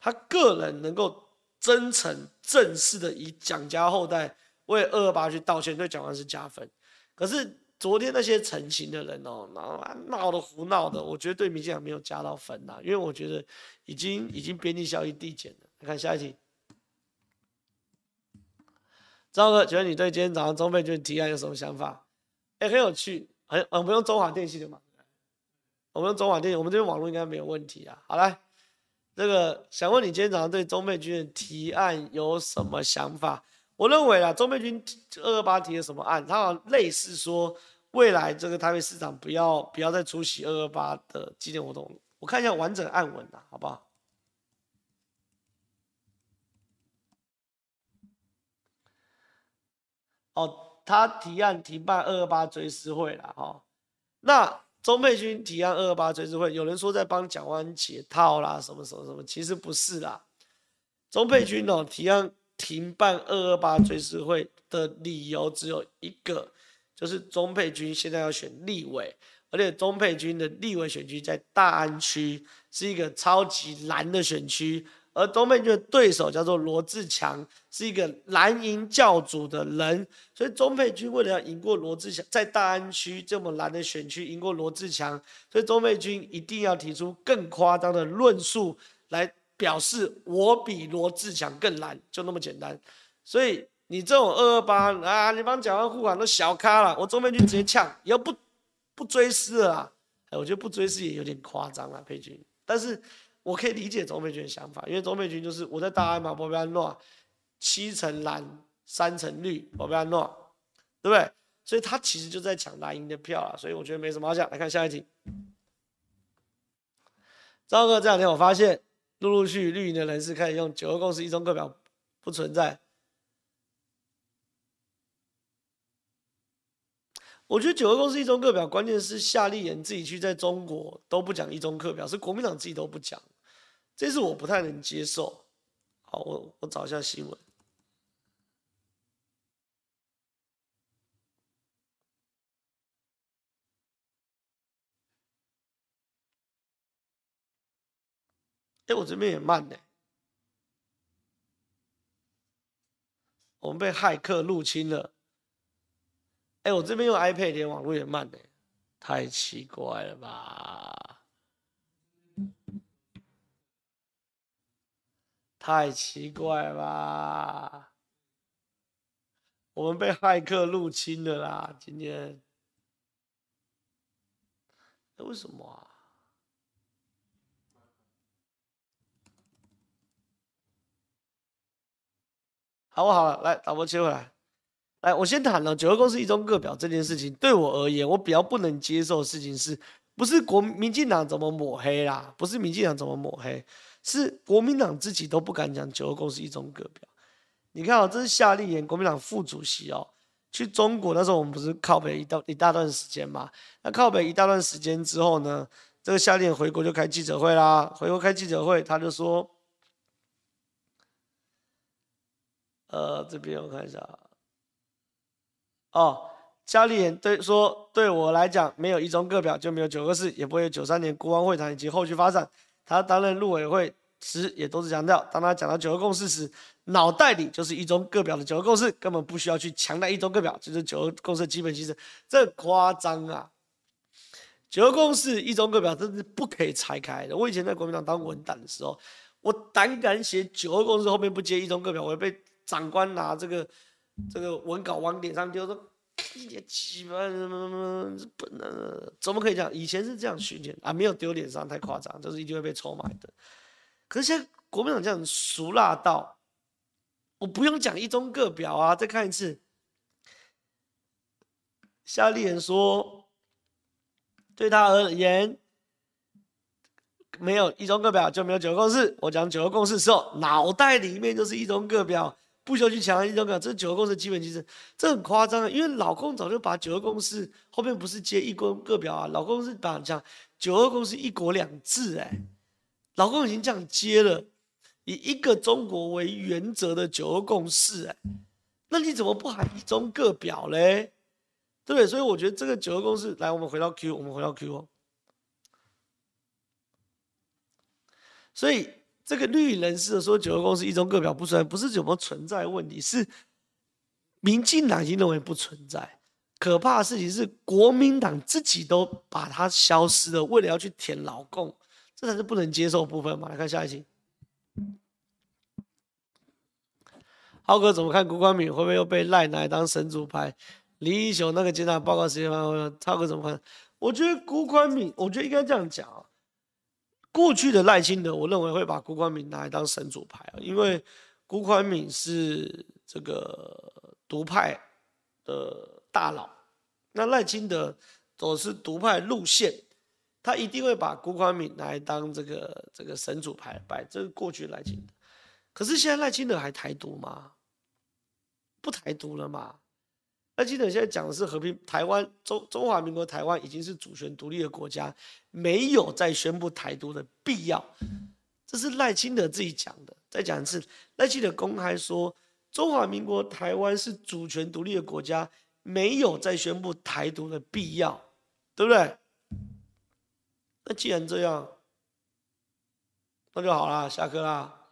他个人能够真诚、正式的以蒋家后代为228去道歉，对蒋万安是加分。可是昨天那些陈情的人哦，然后闹的胡闹的，我觉得对民进党没有加到分啦，因为我觉得已经边际效益递减了。来看下一题，赵哥，请问你对今天早上中配券提案有什么想法？哎，很有趣，我们用中华电信的嘛，我们用中华电信，我们这边网络应该没有问题啊。好来。这个想问你今天早上对中配券的提案有什么想法？我认为啦，中配券228提了什么案？它好像类似说未来这个台北市长不要再出席228的纪念活动。我看一下完整案文啦，好不好？哦，他提案停办228追思会啦，哦，那。中配君提案228追思会，有人说在帮蒋万安解套啦，什么什么什么，其实不是啦。中配君哦提案停办228追思会的理由只有一个，就是中配君现在要选立委，而且中配君的立委选区在大安区，是一个超级蓝的选区，而中配君的对手叫做罗志强，是一个蓝营教主的人，所以中配君为了要赢过罗志强，在大安区这么蓝的选区赢过罗志强，所以中配君一定要提出更夸张的论述来表示我比罗志强更蓝，就那么简单。所以你这种228啊，你帮蒋万护航都小咖了，我中配君直接呛，以后不追思了啦。哎，我觉得不追思也有点夸张啦，佩君，但是。我可以理解钟佩君的想法，因为钟佩君就是我在大安嘛，我被安诺7成蓝3成绿，我被安诺，对不对？所以他其实就在抢蓝营的票啦，所以我觉得没什么好讲。来看下一题，赵哥，这两天我发现陆续绿营的人士开始用9二共识一中各表不存在。我觉得9二共识一中各表，关键是夏立言自己去在中国都不讲一中各表，是国民党自己都不讲，这是我不太能接受。好，我找一下新闻。哎，我这边也慢呢、欸。我们被骇客入侵了。哎、欸，我这边用 iPad 连网络也慢呢、欸，太奇怪了吧！太奇怪了吧！我们被骇客入侵了啦！今天，哎、欸，为什么啊？好不好了？来，导播切回来。来，我先谈了9二共识一中各表这件事情，对我而言，我比较不能接受的事情是，不是民进党怎么抹黑啦？不是民进党怎么抹黑，是国民党自己都不敢讲9二共识一中各表。你看哦，这是夏立言，国民党副主席哦，去中国那时候我们不是靠北一大段时间嘛？那靠北一大段时间之后呢，这个夏立言回国就开记者会啦，回国开记者会，他就说，这边我看一下。哦，夏立言对说，对我来讲，没有一中各表就没有924，也不会有93年国安会谈以及后续发展。他担任陆委会时也都是强调，当他讲到9二共识时，脑袋里就是一中各表的9二共识，根本不需要去强调一中各表，就是9二共识的基本精神。这夸张啊！9二共识一中各表真是不可以拆开的。我以前在国民党当文胆的时候，我胆敢写9二共识后面不接一中各表，我会被长官拿这个文稿往脸上丢，说你鸡巴不能，怎么可以这样？以前是这样训练啊，没有丢脸上太夸张，就是一定会被臭骂的。可是现在国民党这样俗辣到，我不用讲一中各表啊。再看一次，夏立言说，对他而言，没有一中各表就没有9二共识。我讲9二共识的时候，脑袋里面就是一中各表。不需要去强调一中各表，这是9二共识基本精神，这很夸张啊！因为老共早就把9二共识后面不是接一中各表啊，老共是把讲9二共识一国两制，哎，老共已经这样接了，以一个中国为原则的9二共识，哎，那你怎么不喊一中各表嘞？对不对？所以我觉得这个9二共识，来，我们回到 Q 哦。所以。这个绿营人士说9二共识一中各表不存在，不是有没有存在问题，是民进党已经认为不存在，可怕的事情是，国民党自己都把它消失了，为了要去舔老共，这才是不能接受的部分嘛。来看下一集，浩哥怎么看辜宽敏会不会又被赖拿来当神主牌？李英雄那个检察报告时间方面，浩哥怎么看？我觉得辜宽敏，我觉得应该这样讲啊。过去的赖清德，我认为会把辜宽敏拿来当神主牌啊，因为辜宽敏是这个独派的大佬，那赖清德走是独派路线，他一定会把辜宽敏拿来当这个神主牌摆，这是过去赖清德。可是现在赖清德还台独吗？不台独了嘛？赖清德现在讲的是和平台湾，中华民国台湾已经是主权独立的国家，没有再宣布台独的必要。这是赖清德自己讲的。再讲一次，赖清德公开说，中华民国台湾是主权独立的国家。没有再宣布台独的必要，对不对？那既然这样，那就好啦，下课啦，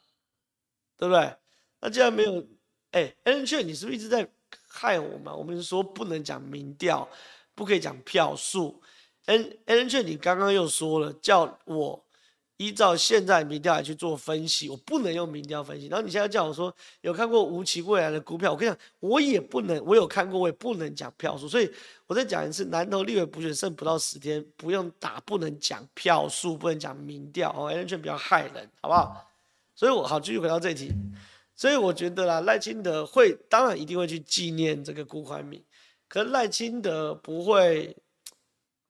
对不对？那既然没有，Allen Chen，你是不是一直在害我们？我们说不能讲民调，不可以讲票数。Allen Chen，你刚刚又说了，叫我依照现在民调来去做分析，我不能用民调分析。然后你现在叫我说有看过无期未来的股票，我跟你讲，我也不能，我有看过，我也不能讲票数。所以我再讲一次，南投立委补选剩不到10天，不用打，不能讲票数，不能讲民调哦，完全比较害人，好不好？所以我好继续回到这题。所以我觉得啦，赖清德会，当然一定会去纪念这个辜宽敏，可是赖清德不会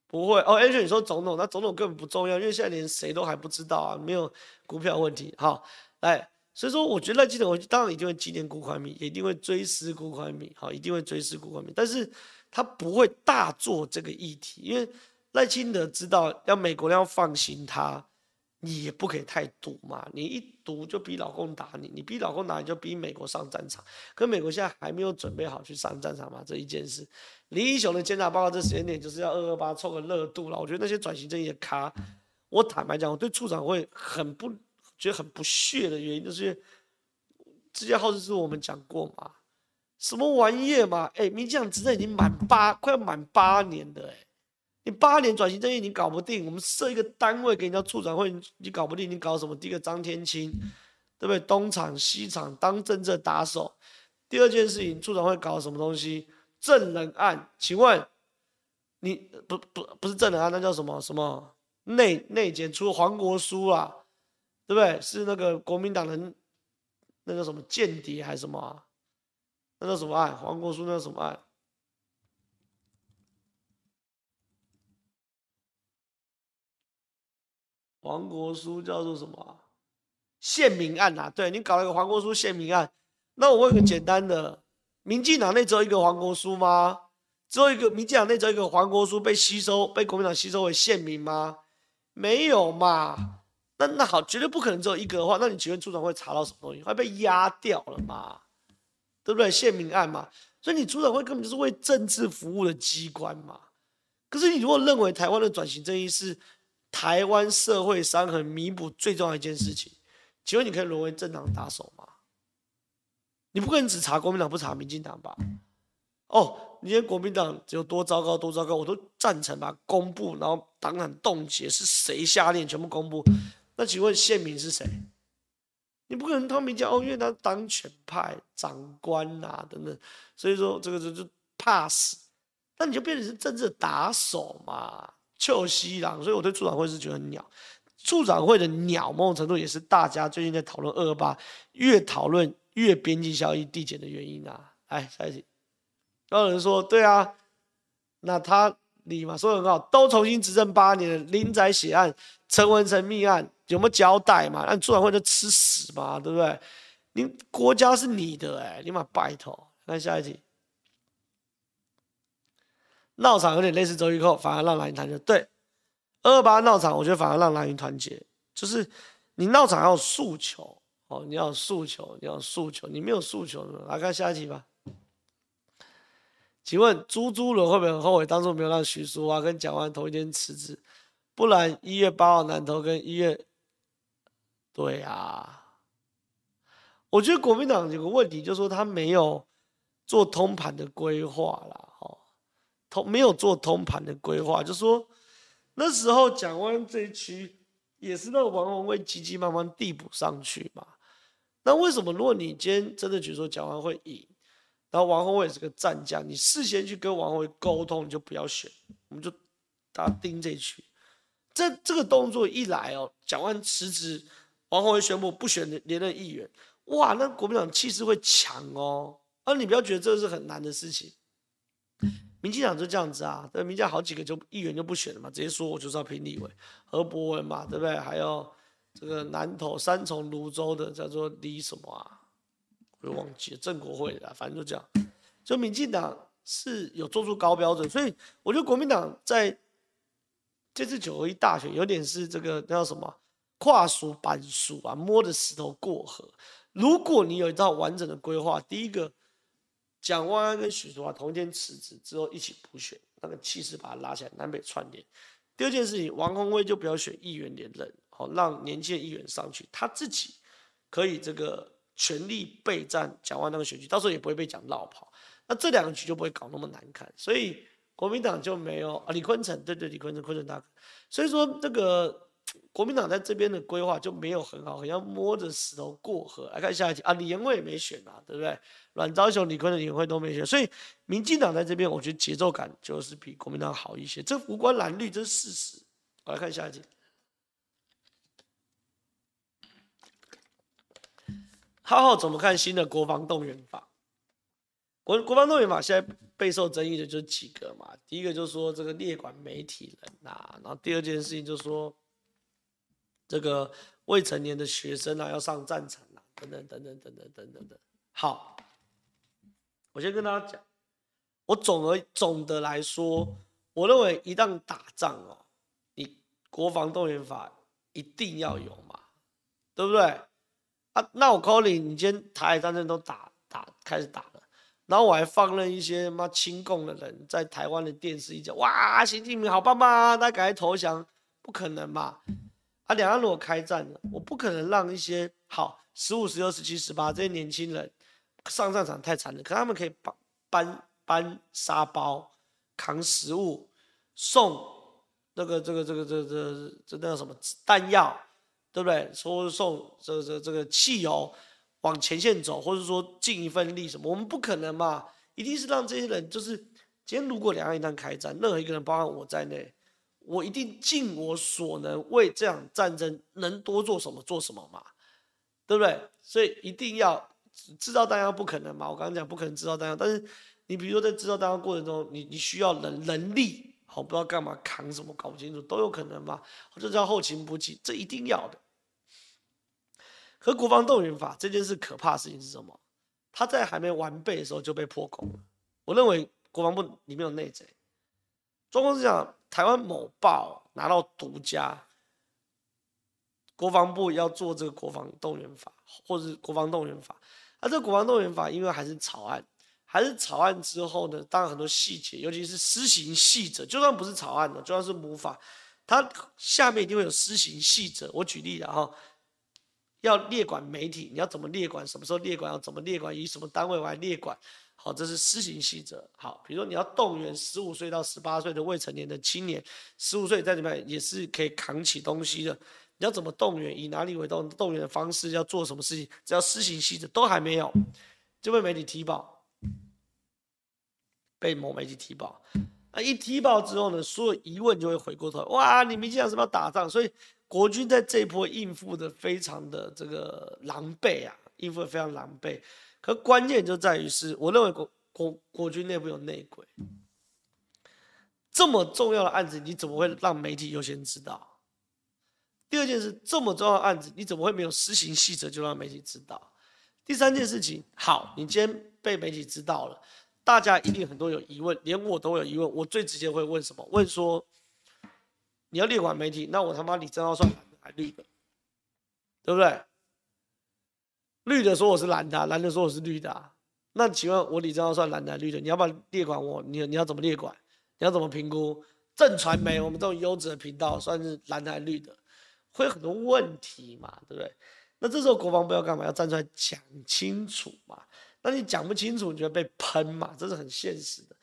哦 ，Angel， 你说总统，那总统根本不重要，因为现在连谁都还不知道啊，没有股票问题。好，来，所以说我觉得赖清德，我当然一定会纪念辜宽敏，也一定会追思辜宽敏，好，一定会追思辜宽敏，但是他不会大做这个议题，因为赖清德知道要美国人要放心他，你也不可以太赌嘛，你一赌就逼老共打你，你逼老共打你就逼美国上战场，可美国现在还没有准备好去上战场嘛，这一件事。林英雄的监察报告这时间点就是要228凑个热度了。我觉得那些转型正义的咖，我坦白讲，我对处长会觉得很不屑的原因，就是这些好事是我们讲过嘛，什么玩意嘛？民进党执政已经快要满8年的你8年转型正义你搞不定，我们设一个单位给人家处长会你搞不定，你搞什么？第一个张天钦，对不对？东厂西厂当政治打手。第二件事情，处长会搞什么东西？证人案，请问你不是证人案，那叫什么内检出黄国书啊，对不对？是那个国民党人，那叫什么间谍还是什么啊？那叫什么案？黄国书那叫什么案？黄国书叫做什么啊？县民案啊，对，你搞了个黄国书县民案，那我问个简单的。民进党内只有一个黄国书吗？只有一个民进党内只有一个黄国书被国民党吸收为县民吗？没有嘛。那好，绝对不可能只有一个的话，那你请问处长会查到什么东西？会被压掉了嘛？对不对？县民案嘛，所以你处长会根本就是为政治服务的机关嘛。可是你如果认为台湾的转型正义是台湾社会伤痕弥补最重要的一件事情，请问你可以沦为政党打手吗？你不可能只查国民党不查民进党吧？哦，你今天国民党有多糟糕，我都赞成吧，公布，然后党产冻结是谁下令，全部公布。那请问县民是谁？你不可能他民进党，因为他当权派长官啊等等，所以说这个就怕死。那你就变成是政治打手嘛，臭西郎。所以我对处长会是觉得很鸟。处长会的鸟，某种程度也是大家最近在讨论228，越讨论越边际效益递减的原因啊！哎，下一题，然后有人说，对啊，那他理嘛说得很好，都重新执政8年了，林宅血案、陈文成密案有没有交代嘛？那处长会就吃屎嘛，对不对？你国家是你的你嘛拜托。看下一题，闹场有点类似周玉蔻，反而让蓝营团结。对，228闹场，我觉得反而让蓝营团结，就是你闹场要有诉求。哦，你要有诉求，你没有诉求呢？来看下一题吧。请问朱朱伦会不会很后悔当初没有让徐淑华跟蒋万安同一天辞职？不然1月8号南投跟1月……对啊，我觉得国民党有个问题，就是说他没有做通盘的规划啦。哦，没有做通盘的规划，就说那时候蒋万安这一区也是那个王宏威急急忙忙递补上去嘛。那为什么如果你今天真的觉得说蒋万安会赢，然后王宏威也是个战将，你事先去跟王宏威沟通，你就不要选，我们就打盯这一区。这个动作一来哦，蒋万安辞职，王宏威宣布不选连任议员，哇，那国民党气势会强哦。啊，你不要觉得这是很难的事情。民进党就这样子啊，对，民进党好几个就议员就不选了嘛，直接说我就是要拼立委，何伯文嘛，对不对？还有这个南投三重芦洲的叫做李什么啊，我忘记了，郑国会的啦，反正就这样。就民进党是有做出高标准，所以我觉得国民党在这次921大选有点是这个叫什么跨属板属啊，摸着石头过河。如果你有一套完整的规划，第一个。蒋万安跟许淑华同一天辞职之后一起补选，那个气势把他拉起来，南北串联。第二件事情，王宏威就不要选议员连任，好让年轻的议员上去，他自己可以这个全力备战蒋万安那个选举，到时候也不会被蒋绕跑。那这两个局就不会搞那么难看，所以国民党就没有啊，李坤城，对，李坤城大哥。所以说这个国民党在这边的规划就没有很好，很像摸着石头过河。来看下一题啊，李延慧也没选啊，对不对？阮昭雄、李坤城、李延慧都没选，所以民进党在这边，我觉得节奏感就是比国民党好一些。这无关蓝绿，这是事实。我来看下一题。浩浩怎么看新的国防动员法？国防动员法现在备受争议的就是几个嘛，第一个就是说这个列管媒体人呐、啊，然后第二件事情就是说。这个未成年的学生啊，要上战场啊，等等。好，我先跟大家讲，我总的来说，我认为一旦打仗哦，你国防动员法一定要有嘛，对不对？啊，那我告诉你，你今天台海战争都开始打了，然后我还放任一些妈亲共的人在台湾的电视一讲，哇，习近平好棒棒啊，大家赶快投降，不可能嘛。啊，两岸如果开战了，我不可能让一些好15、16、17、18这些年轻人上战场太残忍，可他们可以搬沙包、扛食物、送那什么弹药，对不对？说送这个汽油往前线走，或者说尽一份力什么，我们不可能嘛，一定是让这些人就是，今天如果两岸一旦开战，任何一个人，包含我在内。我一定尽我所能为这场战争能多做什么嘛，对不对？所以一定要制造弹药不可能嘛，我刚刚讲不可能制造弹药，但是你比如说在制造弹药过程中，你需要人力，好不知道干嘛扛什么搞不清楚都有可能嘛，这叫后勤补给，这一定要的。可国防动员法这件事可怕的事情是什么？它在还没完备的时候就被破功了。我认为国防部里面有内贼，状况是这样。台湾某报拿到独家，国防部要做这个国防动员法，或是国防动员法。啊，这个国防动员法因为还是草案之后呢，当然很多细节，尤其是施行细则，就算不是草案的，就算是母法，它下面一定会有施行细则。我举例了哈，要列管媒体，你要怎么列管，什么时候列管，要怎么列管，以什么单位来列管。好，这是施行细则。好，比如说你要动员15岁到18岁的未成年的青年，15岁在里面也是可以扛起东西的。你要怎么动员？以哪里为动员的方式？要做什么事情？只要施行细则都还没有，就被媒体踢爆，被某媒体踢爆。那一踢爆之后呢，所有疑问就会回过头，哇，你民进党是不是要打仗？所以国军在这一波应付的非常的这个狼狈啊，应付的非常狼狈。而关键就在于是，我认为国军内部有内鬼。这么重要的案子，你怎么会让媒体优先知道？第二件事，这么重要的案子，你怎么会没有施行细则就让媒体知道？第三件事情，好，你今天被媒体知道了，大家一定很多有疑问，连我都有疑问。我最直接会问什么？问说，你要列管媒体，那我他妈李正皓算蓝的还绿的，对不对？绿的说我是蓝的、啊，蓝的说我是绿的、啊。那请问我李正皓算蓝的还是绿的？你要不要列管我？你要怎么列管？你要怎么评估？正传媒我们这种优质的频道算是蓝的还是绿的？会有很多问题嘛，对不对？那这时候国防部要干嘛？要站出来讲清楚嘛。那你讲不清楚，你就会被喷嘛，这是很现实的。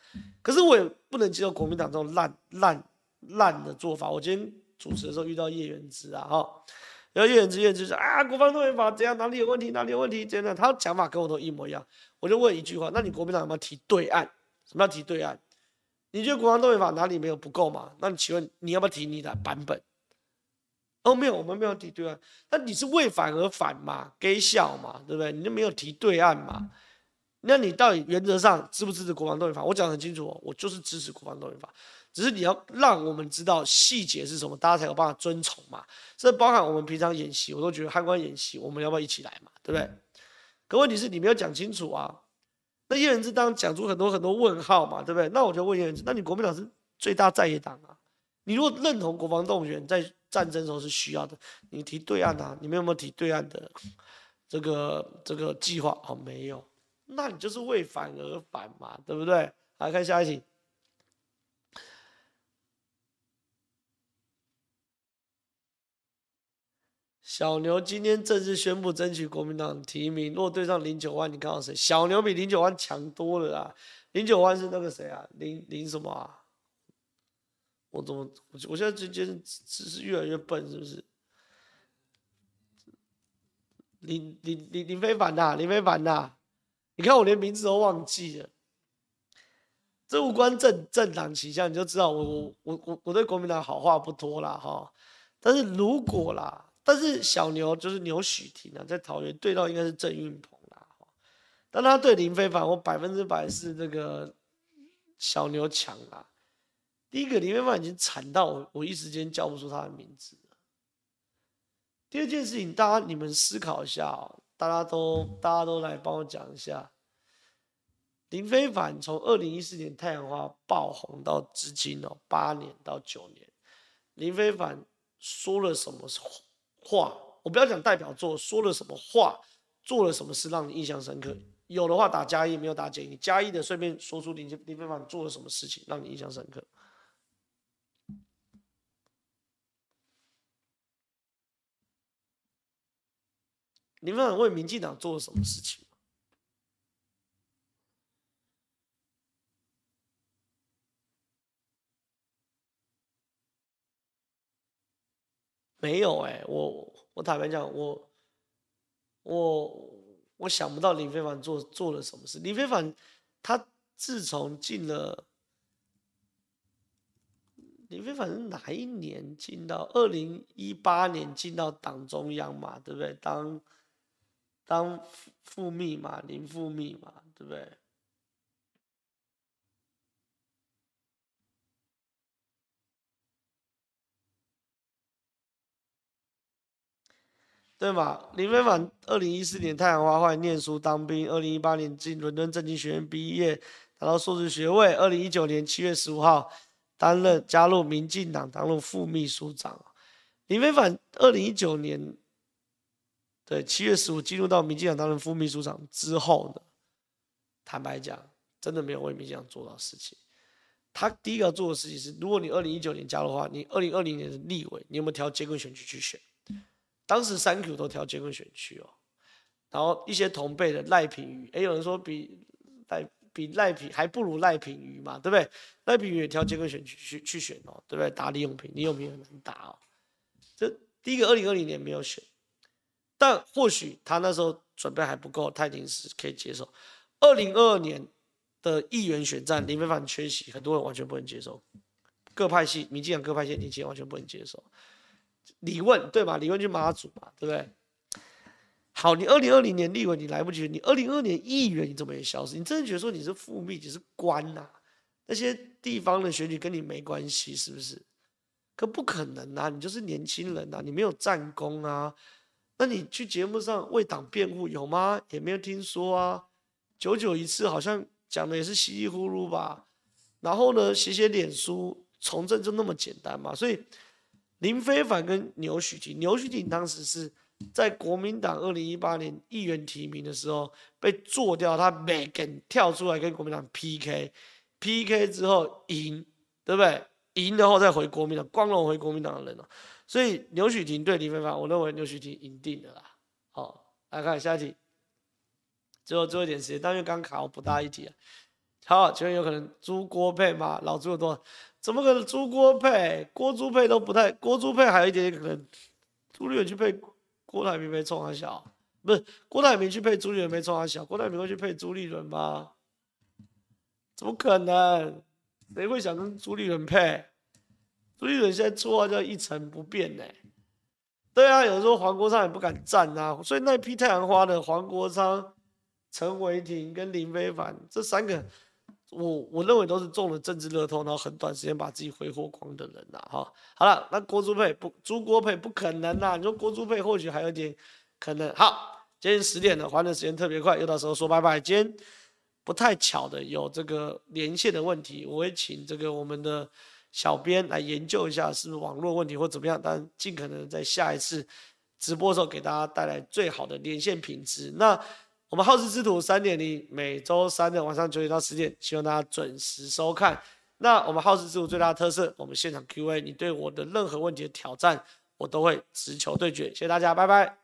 可是我也不能接受国民党这种烂的做法。我今天主持的时候遇到叶元之啊，哈，然后叶元之说啊，国防动员法怎样，哪里有问题，哪里有问题，真的，他讲法跟我都一模一样。我就问一句话，那你国民党有没有提对岸？什么叫提对岸？你觉得国防动员法哪里没有不够吗？那你请问你要不要提你的版本？哦，没有，我们没有提对岸。那你是为反而反嘛，给小嘛，对不对？你就没有提对岸嘛？那你到底原则上支不支持国防动员法？我讲得很清楚哦，我就是支持国防动员法，只是你要让我们知道细节是什么，大家才有办法遵从嘛。这包含我们平常演习，我都觉得汉光演习，我们要不要一起来嘛？对不对？可问题是你没有讲清楚啊。那叶元之当讲出很多问号嘛，对不对？那我就问叶元之，那你国民党是最大在野党啊？你如果认同国防动员在战争时候是需要的，你提对岸啊，你们有没有提对岸的这个计划？哦，没有。那你就是为反而反嘛，对不对？来看下一题。小牛今天正式宣布争取国民党提名，若对上091，你看到谁？小牛比091强多了啦。091是那个谁啊？林什么啊？我现在直接是越来越笨，是不是？林非凡呐。你看我连名字都忘记了，这无关政党倾向，你就知道我对国民党好话不多啦哈。但是如果啦，但是小牛就是牛许婷啊，在桃园对到应该是郑运鹏啦，但他对林非凡，我100%是这个小牛强啦。第一个林非凡已经惨到我一时间叫不出他的名字了。第二件事情，你们思考一下哦。大家都来帮我讲一下，林非凡从2014年太阳花爆红到至今哦，8年到9年，林非凡说了什么话？我不要讲代表作，说了什么话，做了什么事让你印象深刻？有的话打加一，没有打减一，加一的顺便说出林非凡做了什么事情让你印象深刻。林非凡为民进党做了什么事情？没有欸，我坦白讲，我想不到林非凡做了什么事。林非凡他自从进了，林非凡是哪一年进到？2018年进到党中央嘛，对不对？当副秘嘛，林副秘嘛，对不对？对嘛？林非凡2014年太阳花后来念书当兵，2018年进伦敦政经学院毕业，拿到硕士学位。2019年7月15号加入民进党，担任副秘书长。林非凡2019年。对，7月15进入到民进党担任副秘书长之后呢，坦白讲，真的没有为民进党做到事情。他第一个要做的事情是，如果你2019年加入的话，你2020年的立委，你有没有挑街棍选区去选？当时3Q 都挑街棍选区哦。然后一些同辈的赖品妤，哎，有人说比赖品还不如赖品妤嘛，对不对？赖品妤也挑街棍选区去选哦，对不对？打李永平很难打哦。这第一个2020年没有选。但或许他那时候准备还不够，太临时可以接受。2022年的议员选战，林非凡缺席，很多人完全不能接受。各派系，民进党各派系年轻人完全不能接受。李问对吧？李问去马祖嘛，对不对？好，你2020年立委你来不及，你2022年议员你怎么也消失？你真的觉得说你是副秘，你是官啊？那些地方的选举跟你没关系，是不是？可不可能啊！你就是年轻人啊，你没有战功啊。那你去节目上为党辩护有吗？也没有听说啊。久一次，好像讲的也是稀里糊涂吧。然后呢，写脸书从政就那么简单嘛。所以林非凡跟牛许婷当时是在国民党2018年议员提名的时候被做掉，他没敢跳出来跟国民党 PK 之后赢，对不对？赢了后再回国民党，光荣回国民党的人哦。所以牛许婷对林非凡，我认为牛许婷赢定了啦。好，来看下一题，最后一点时间，但因为刚卡我不大一题啊。好，请问有可能猪锅配吗？老猪有多少？怎么可能猪锅配？郭猪配都不太，郭猪配还有一点点可能。朱立伦去配郭台铭没冲他小，不是郭台铭去配朱立伦没冲他小，郭台铭会去配朱立伦吗？怎么可能？谁会想跟朱立伦配？朱立伦现在绰号叫一成不变呢、欸。对啊，有时候黄国昌也不敢站啊，所以那批太阳花的黄国昌、陈维廷跟林非凡这三个。我认为都是中了政治乐透，然后很短时间把自己挥霍光的人呐、啊，哈。好了，那郭朱配不，朱郭配不可能啦、啊。你说郭朱配或许还有点可能。好，今天10点了，还的时间特别快，又到时候说拜拜。今天不太巧的有这个连线的问题，我会请这个我们的小编来研究一下是不是网络问题或怎么样，但尽可能在下一次直播的时候给大家带来最好的连线品质。那。我们好事之徒3.0每周三的晚上9点到10点，希望大家准时收看。那我们好事之徒最大的特色，我们现场 Q&A， 你对我的任何问题的挑战，我都会直球对决。谢谢大家，拜拜。